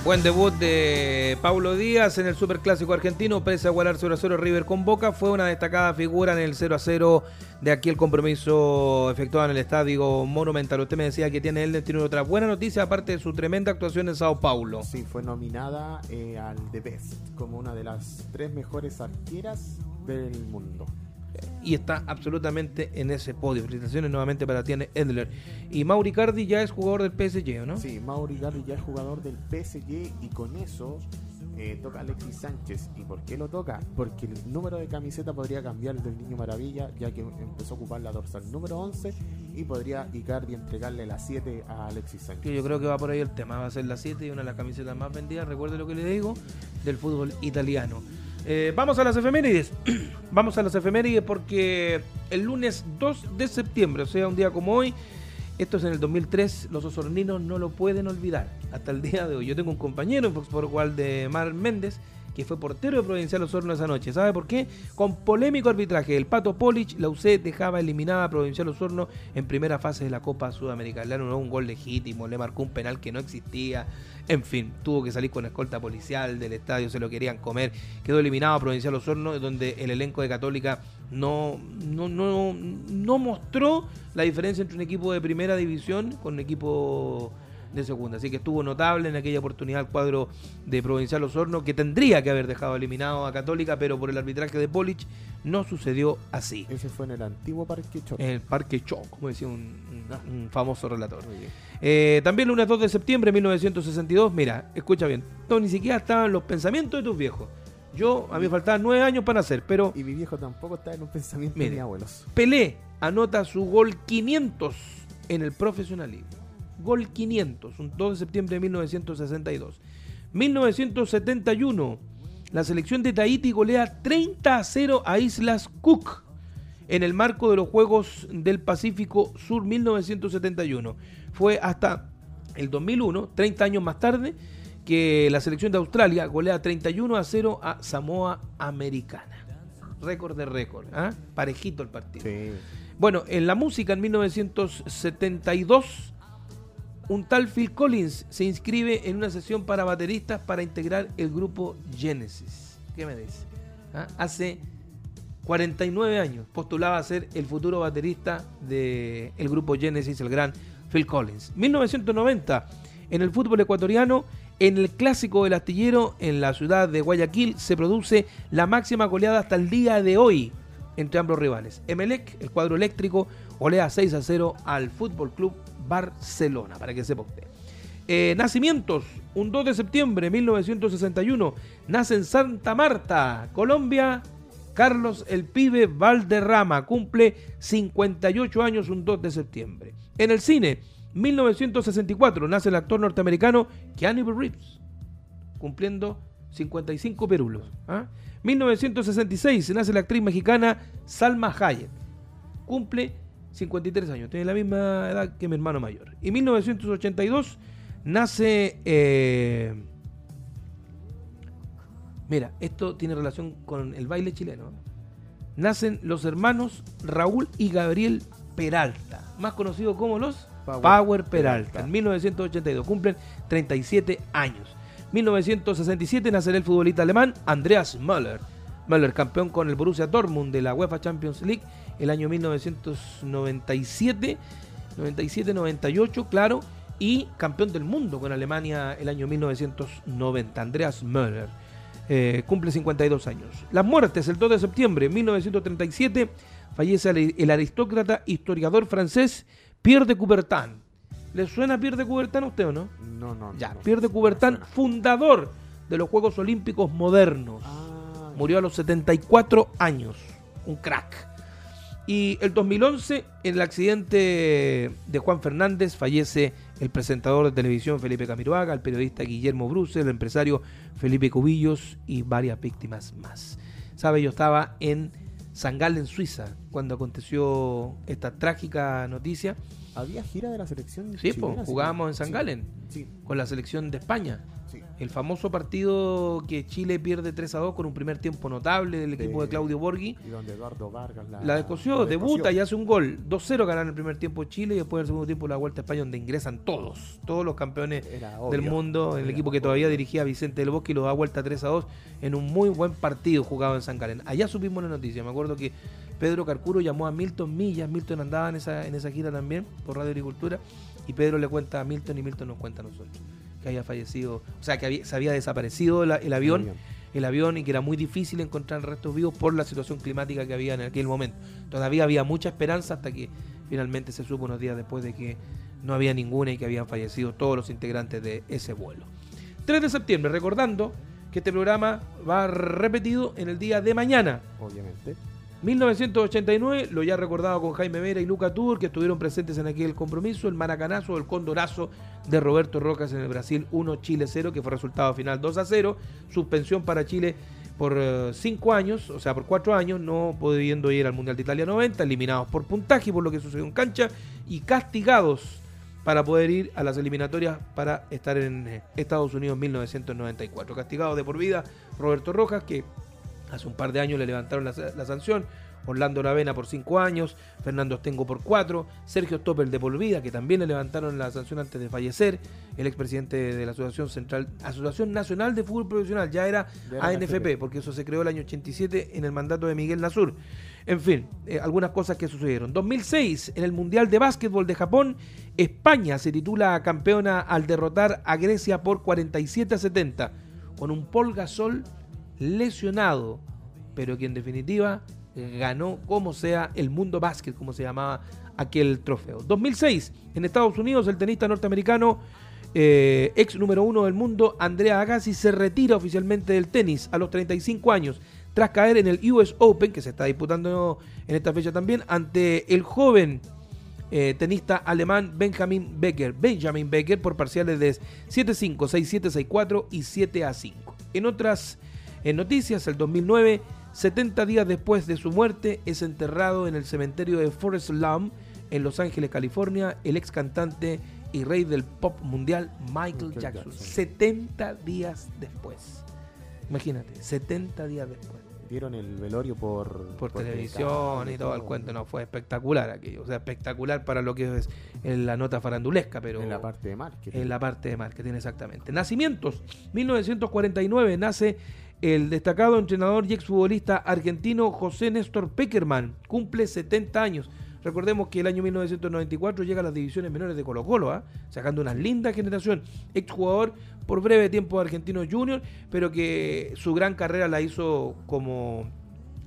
Buen debut de Paulo Díaz en el Superclásico argentino, pese a igualar 0-0 River con Boca, fue una destacada figura en el 0-0 de aquel compromiso efectuado en el Estadio Monumental. Usted me decía que Tiane Endler tiene otra buena noticia, aparte de su tremenda actuación en Sao Paulo. Sí, fue nominada al The Best, como una de las 3 mejores arqueras del mundo. Y está absolutamente en ese podio. Felicitaciones nuevamente para Tiane Endler. Y Mauro Icardi ya es jugador del PSG, ¿no? Sí, Mauro Icardi ya es jugador del PSG y con eso toca Alexis Sánchez. ¿Y por qué lo toca? Porque el número de camiseta podría cambiar el del Niño Maravilla, ya que empezó a ocupar la dorsal número 11 y podría Icardi entregarle la 7 a Alexis Sánchez. Yo creo que va por ahí el tema, va a ser la 7 y una de las camisetas más vendidas, recuerde lo que le digo, del fútbol italiano. Vamos a las efemérides. Vamos a las efemérides porque el lunes 2 de septiembre, o sea, un día como hoy, esto es en el 2003, los osorninos no lo pueden olvidar hasta el día de hoy. Yo tengo un compañero en Fox Sport, Waldemar Méndez, que fue portero de Provincial Osorno esa noche. ¿Sabe por qué? Con polémico arbitraje del Pato Polic, la UC dejaba eliminada a Provincial Osorno en primera fase de la Copa Sudamericana. Le anuló un gol legítimo, le marcó un penal que no existía. En fin, tuvo que salir con escolta policial del estadio, se lo querían comer. Quedó eliminado a Provincial Osorno, donde el elenco de Católica no mostró la diferencia entre un equipo de primera división con un equipo de segunda, así que estuvo notable en aquella oportunidad el cuadro de Provincial Osorno, que tendría que haber dejado eliminado a Católica, pero por el arbitraje de Polic no sucedió así. Ese fue en el antiguo Parque Choc. En el Parque Choc, como decía un famoso relator. También lunes 2 de septiembre de 1962, mira, escucha bien, no, ni siquiera estaban los pensamientos de tus viejos. A mí me faltaban 9 años para nacer, pero... Y mi viejo tampoco estaba en un pensamiento de mis abuelos. Pelé anota su gol 500 en el profesionalismo. Gol 500, un 2 de septiembre de 1962. 1971, la selección de Tahití golea 30-0 a Islas Cook en el marco de los Juegos del Pacífico Sur 1971. Fue hasta el 2001, 30 años más tarde, que la selección de Australia golea 31-0 a Samoa Americana. Récord de récord, ¿eh? Parejito el partido. Sí. Bueno, en la música en 1972... un tal Phil Collins se inscribe en una sesión para bateristas para integrar el grupo Genesis. ¿Qué me dice? ¿Ah? Hace 49 años postulaba a ser el futuro baterista del grupo Genesis, el gran Phil Collins. 1990, en el fútbol ecuatoriano, en el Clásico del Astillero, en la ciudad de Guayaquil, se produce la máxima goleada hasta el día de hoy entre ambos rivales. Emelec, el cuadro eléctrico, golea 6-0 al Fútbol Club Barcelona, para que sepa usted. Nacimientos, un 2 de septiembre de 1961, nace en Santa Marta, Colombia, Carlos el Pibe Valderrama, cumple 58 años un 2 de septiembre. En el cine, 1964, nace el actor norteamericano Keanu Reeves, cumpliendo 55 pirulos. 1966, nace la actriz mexicana Salma Hayek, cumple 53 años, tiene la misma edad que mi hermano mayor. Y 1982 nace... Mira, esto tiene relación con el baile chileno. Nacen los hermanos Raúl y Gabriel Peralta, más conocidos como los Power Peralta. En 1982 cumplen 37 años. 1967 nace el futbolista alemán Andreas Müller. Müller, campeón con el Borussia Dortmund de la UEFA Champions League el año 1997, 97-98, claro, y campeón del mundo con Alemania el año 1990, Andreas Müller, cumple 52 años. Las muertes, el 2 de septiembre de 1937, fallece el aristócrata historiador francés Pierre de Coubertin. ¿Le suena Pierre de Coubertin a usted o no? No. Ya, no, Pierre de Coubertin, no, fundador de los Juegos Olímpicos Modernos. Murió a los 74 años, un crack. Y el 2011, en el accidente de Juan Fernández, fallece el presentador de televisión Felipe Camiroaga, el periodista Guillermo Bruce, el empresario Felipe Cubillos y varias víctimas más. Sabe, yo estaba en San Galen, en Suiza, cuando aconteció esta trágica noticia. había gira de la selección. Sí, chilena, pues, jugábamos en San Galen, sí, con la selección de España. Sí. El famoso partido que Chile pierde 3-2 con un primer tiempo notable del equipo de Claudio Borghi. Y donde Eduardo Vargas la descoció, debuta y hace un gol. 2-0 ganan el primer tiempo Chile y después del segundo tiempo la vuelta a España, donde ingresan todos los campeones del mundo. El equipo que todavía dirigía Vicente del Bosque y lo da vuelta 3-2 en un muy buen partido jugado en San Galen. Allá supimos la noticia. Me acuerdo que Pedro Carcuro llamó a Milton Millas. Milton andaba en esa gira también por Radio Agricultura. Y Pedro le cuenta a Milton y Milton nos cuenta a nosotros que había fallecido, o sea, que se había desaparecido el avión y que era muy difícil encontrar restos vivos por la situación climática que había en aquel momento. Todavía había mucha esperanza hasta que finalmente se supo unos días después de que no había ninguna y que habían fallecido todos los integrantes de ese vuelo. 3 de septiembre, recordando que este programa va repetido en el día de mañana. Obviamente. 1989, lo ya recordado con Jaime Vera y Luka Tudor, que estuvieron presentes en aquel compromiso, el maracanazo, el condorazo de Roberto Rojas en el Brasil 1-0, que fue resultado final 2-0, suspensión para Chile por 5 años, o sea por 4 años, no pudiendo ir al Mundial de Italia 90, eliminados por puntaje por lo que sucedió en cancha y castigados para poder ir a las eliminatorias para estar en Estados Unidos 1994, castigados de por vida Roberto Rojas, que hace un par de años le levantaron la sanción. Orlando Aravena por 5 años, Fernando Ostengo por 4, Sergio Stoppel de por vida, que también le levantaron la sanción antes de fallecer, el expresidente de la Asociación Nacional de Fútbol Profesional, ya era ANFP, porque eso se creó el año 87 en el mandato de Miguel Nasur. En fin, algunas cosas que sucedieron. 2006, en el Mundial de Básquetbol de Japón, España se titula campeona al derrotar a Grecia por 47-70, con un Paul Gasol lesionado, pero que en definitiva ganó como sea el mundo básquet, como se llamaba aquel trofeo. 2006, en Estados Unidos, el tenista norteamericano, ex número 1 del mundo, Andrea Agassi, se retira oficialmente del tenis a los 35 años, tras caer en el US Open, que se está disputando en esta fecha también, ante el joven tenista alemán Benjamin Becker, por parciales de 7-5, 6-7, 6-4 y 7-5. En otras noticias, el 2009, 70 días después de su muerte, es enterrado en el cementerio de Forest Lawn en Los Ángeles, California, el ex cantante y rey del pop mundial Michael Jackson. 70 días después. Imagínate, 70 días después. Vieron el velorio por televisión y todo el cuento. No, fue espectacular aquello. O sea, espectacular para lo que es en la nota farandulesca, pero en la parte de marketing. En la parte de marketing, exactamente. Nacimientos. 1949 nace el destacado entrenador y exfutbolista argentino José Néstor Pekerman. Cumple 70 años. Recordemos que el año 1994 llega a las divisiones menores de Colo-Colo, sacando una linda generación. Exjugador por breve tiempo de Argentinos Juniors, pero que su gran carrera la hizo como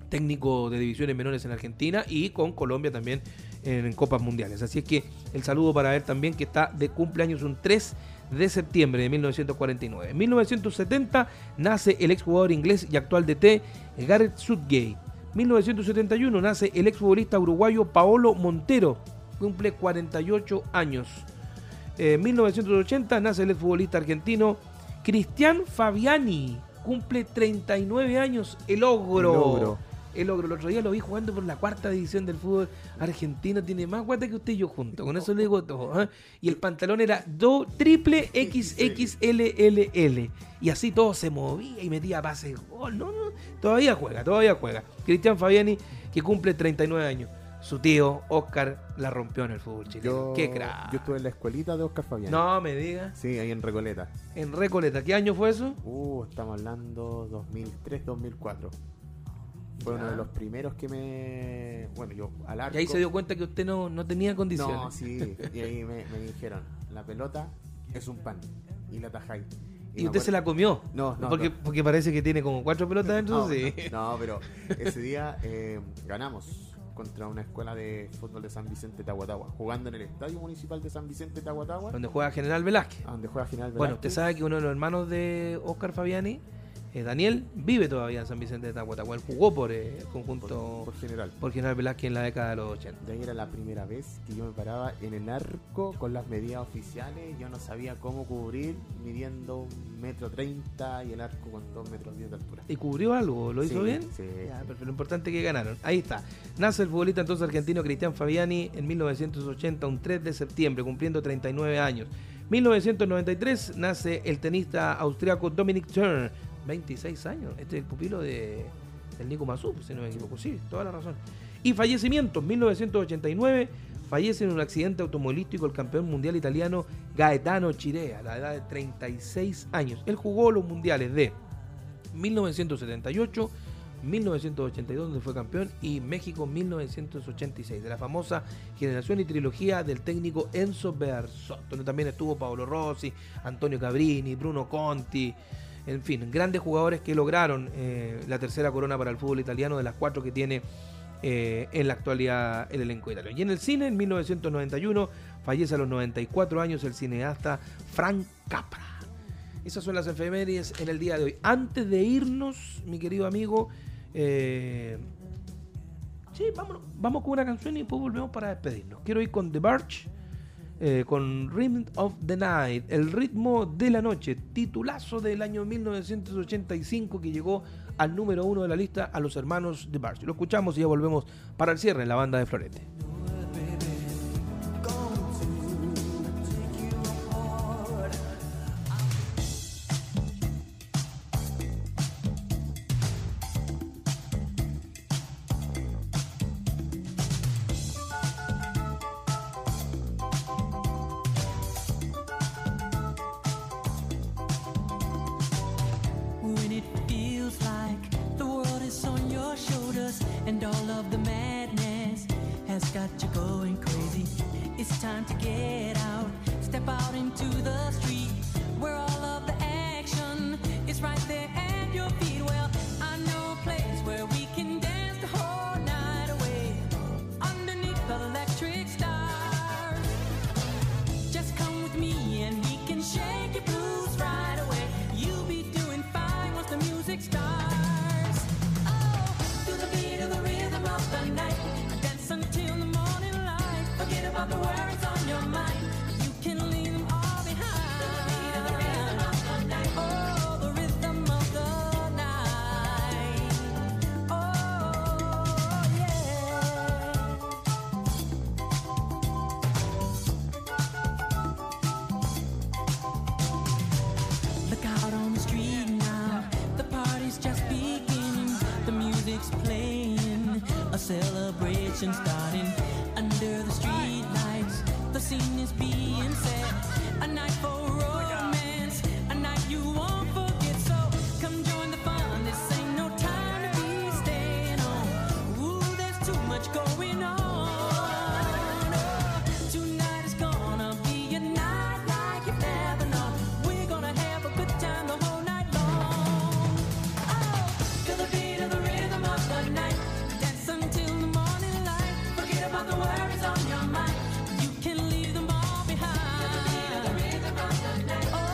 técnico de divisiones menores en Argentina y con Colombia también en Copas Mundiales. Así es que el saludo para él también, que está de cumpleaños un 3 de septiembre de 1949. En 1970 nace el exjugador inglés y actual DT Gareth Southgate. 1971 nace el exfutbolista uruguayo Paolo Montero, cumple 48 años. En 1980 nace el exfutbolista argentino Cristian Fabiani, cumple 39 años, el ogro. El otro día lo vi jugando por la cuarta división del fútbol argentino. Tiene más guata que usted y yo juntos. Con eso le digo todo. Y el pantalón era triple XXLLL. Y así todo se movía y metía pases. Oh, no. Todavía juega. Cristian Fabiani, que cumple 39 años. Su tío, Oscar, la rompió en el fútbol chileno. ¡Qué crack! Yo estuve en la escuelita de Oscar Fabiani. No me digas. Sí, ahí en Recoleta. En Recoleta. ¿Qué año fue eso? Estamos hablando 2003, 2004. Fue uno de los primeros que me... Bueno, yo al arco... Y ahí se dio cuenta que usted no tenía condiciones. No, sí. Y ahí me dijeron, la pelota es un pan. Y la tajáis. ¿Y usted se la comió? No. Porque parece que tiene como 4 pelotas dentro. No, pero ese día ganamos contra una escuela de fútbol de San Vicente Tahuatahua, jugando en el Estadio Municipal de San Vicente Tahuatahua. Donde juega General Velázquez. Bueno, usted sabe que uno de los hermanos de Oscar Fabiani Daniel vive todavía en San Vicente de Tahuatahua. Él jugó por el conjunto por General Velázquez en la década de los 80. De ahí era la primera vez que yo me paraba en el arco con las medidas oficiales. Yo no sabía cómo cubrir, midiendo 1,30 m y el arco con 2,10 m de altura. ¿Y cubrió algo? ¿Lo hizo bien? Sí. Ya, pero lo importante es que ganaron. Ahí está. Nace el futbolista entonces argentino Cristian Fabiani en 1980, un 3 de septiembre, cumpliendo 39 años. 1993 nace el tenista austriaco Dominic Thiem, 26 años. Este es el pupilo del Nico Massú, si no me equivoco. Sí, toda la razón. Y fallecimientos. 1989 fallece en un accidente automovilístico el campeón mundial italiano Gaetano Chirea, a la edad de 36 años. Él jugó los mundiales de 1978, 1982, donde fue campeón, y México 1986, de la famosa generación y trilogía del técnico Enzo Bearzot, donde también estuvo Paolo Rossi, Antonio Cabrini, Bruno Conti, en fin, grandes jugadores que lograron la tercera corona para el fútbol italiano, de las 4 que tiene en la actualidad el elenco italiano. Y en el cine, en 1991, fallece a los 94 años el cineasta Frank Capra. Esas son las efemérides en el día de hoy. Antes de irnos, mi querido amigo, sí, vamos con una canción y después volvemos para despedirnos. Quiero ir con DeBarge, con Rhythm of the Night, el ritmo de la noche, titulazo del año 1985 que llegó al número 1 de la lista a los hermanos DeBarge. Lo escuchamos y ya volvemos para el cierre en La Banda de Florete. Starting under the street lights, the scene is being set. A night for romance, a night you won't forget. So come join the fun, this ain't no time to be staying home. Ooh, there's too much going on. On your mind, you can leave them all behind. The rhythm of the night.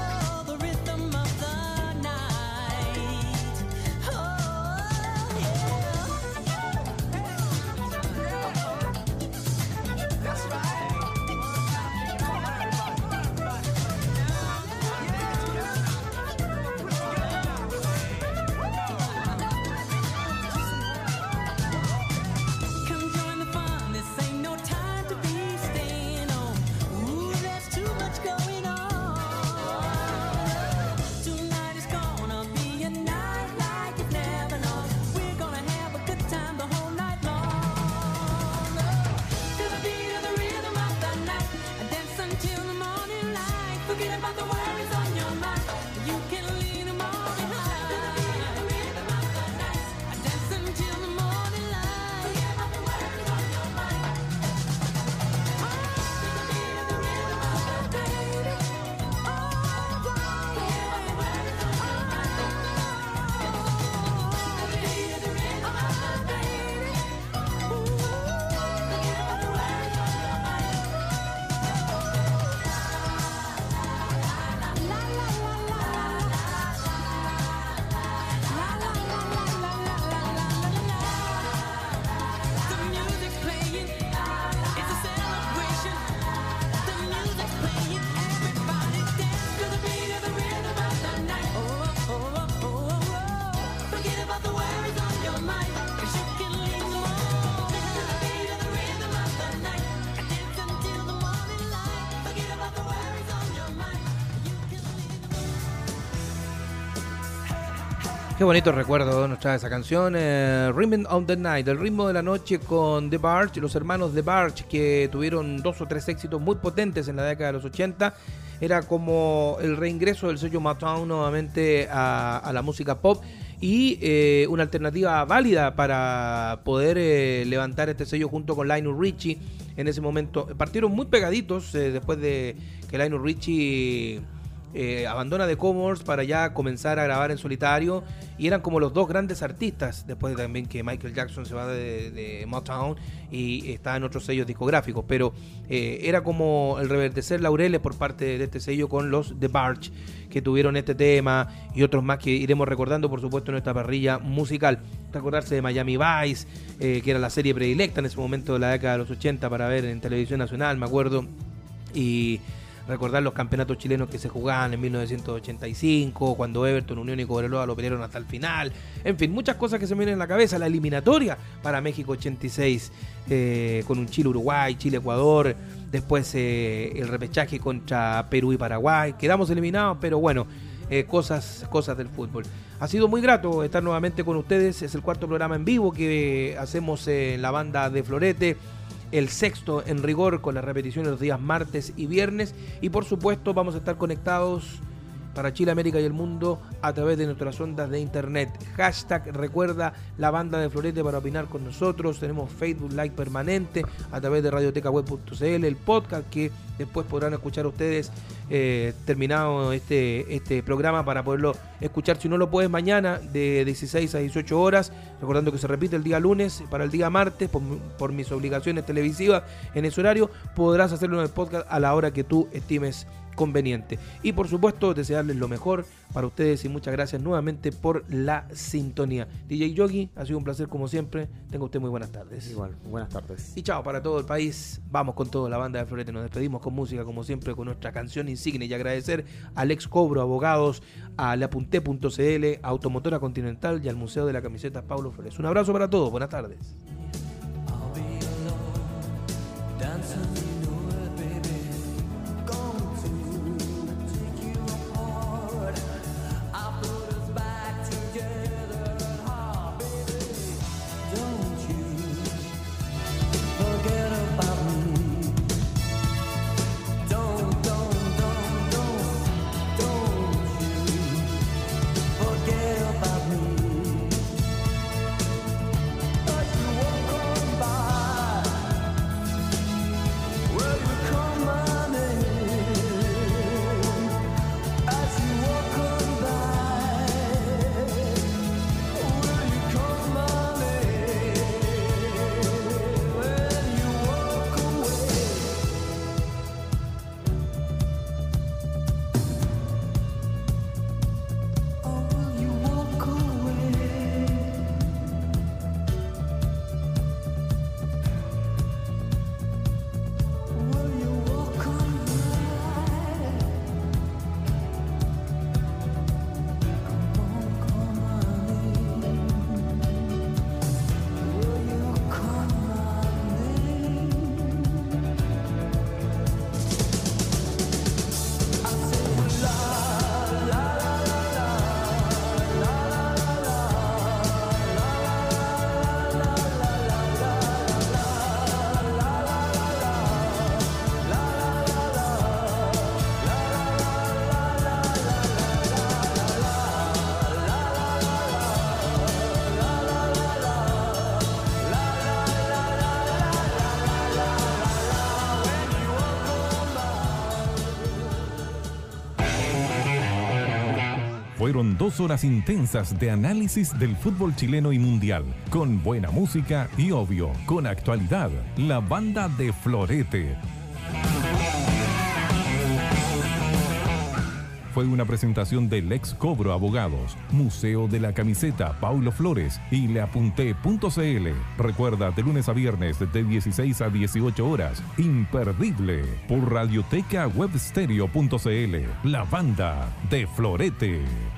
Qué bonito recuerdo nos trae esa canción, Rhythm of the Night, el ritmo de la noche, con DeBarge, los hermanos DeBarge, que tuvieron 2 o 3 éxitos muy potentes en la década de los 80. Era como el reingreso del sello Motown nuevamente a la música pop, y una alternativa válida para poder levantar este sello junto con Lionel Richie. En ese momento partieron muy pegaditos, después de que Lionel Richie abandona The Comores para ya comenzar a grabar en solitario, y eran como los dos grandes artistas, después también que Michael Jackson se va de Motown y está en otros sellos discográficos, pero era como el reverdecer laureles por parte de este sello con los DeBarge, que tuvieron este tema y otros más que iremos recordando, por supuesto, en nuestra parrilla musical. Recordarse de Miami Vice, que era la serie predilecta en ese momento de la década de los 80 para ver en televisión nacional, me acuerdo, y recordar los campeonatos chilenos que se jugaban en 1985, cuando Everton, Unión y Cobreloa lo pelearon hasta el final. En fin, muchas cosas que se me vienen en la cabeza. La eliminatoria para México 86, con un Chile-Uruguay, Chile-Ecuador. Después el repechaje contra Perú y Paraguay. Quedamos eliminados, pero bueno, cosas del fútbol. Ha sido muy grato estar nuevamente con ustedes. Es el 4º programa en vivo que hacemos en La Banda de Florete. El 6º en rigor, con las repeticiones los días martes y viernes, y por supuesto vamos a estar conectados para Chile, América y el mundo a través de nuestras ondas de internet. Hashtag recuerda La Banda de Florete para opinar con nosotros. Tenemos Facebook Live permanente a través de Radioteca Web.cl, el podcast que después podrán escuchar ustedes terminado este programa, para poderlo escuchar si no lo puedes mañana de 16 a 18 horas, recordando que se repite el día lunes. Para el día martes, por mis obligaciones televisivas en ese horario, podrás hacerlo en el podcast a la hora que tú estimes conveniente. Y por supuesto, desearles lo mejor para ustedes y muchas gracias nuevamente por la sintonía. DJ Yogi, ha sido un placer como siempre. Tenga usted muy buenas tardes. Igual, buenas tardes. Y chao para todo el país. Vamos con toda La Banda de Florete. Nos despedimos con música, como siempre, con nuestra canción insigne, y agradecer a Lex Cobro Abogados, a La Punte.cl, a Automotora Continental y al Museo de la Camiseta Paulo Flores. Un abrazo para todos. Buenas tardes. Fueron 2 horas intensas de análisis del fútbol chileno y mundial, con buena música y, obvio, con actualidad. La Banda de Florete. Fue una presentación del Lex Cobro Abogados, Museo de la Camiseta Paulo Flores y Leapunte.cl. Recuerda, de lunes a viernes de 16 a 18 horas, imperdible, por Radioteca Web Stereo.cl, La Banda de Florete.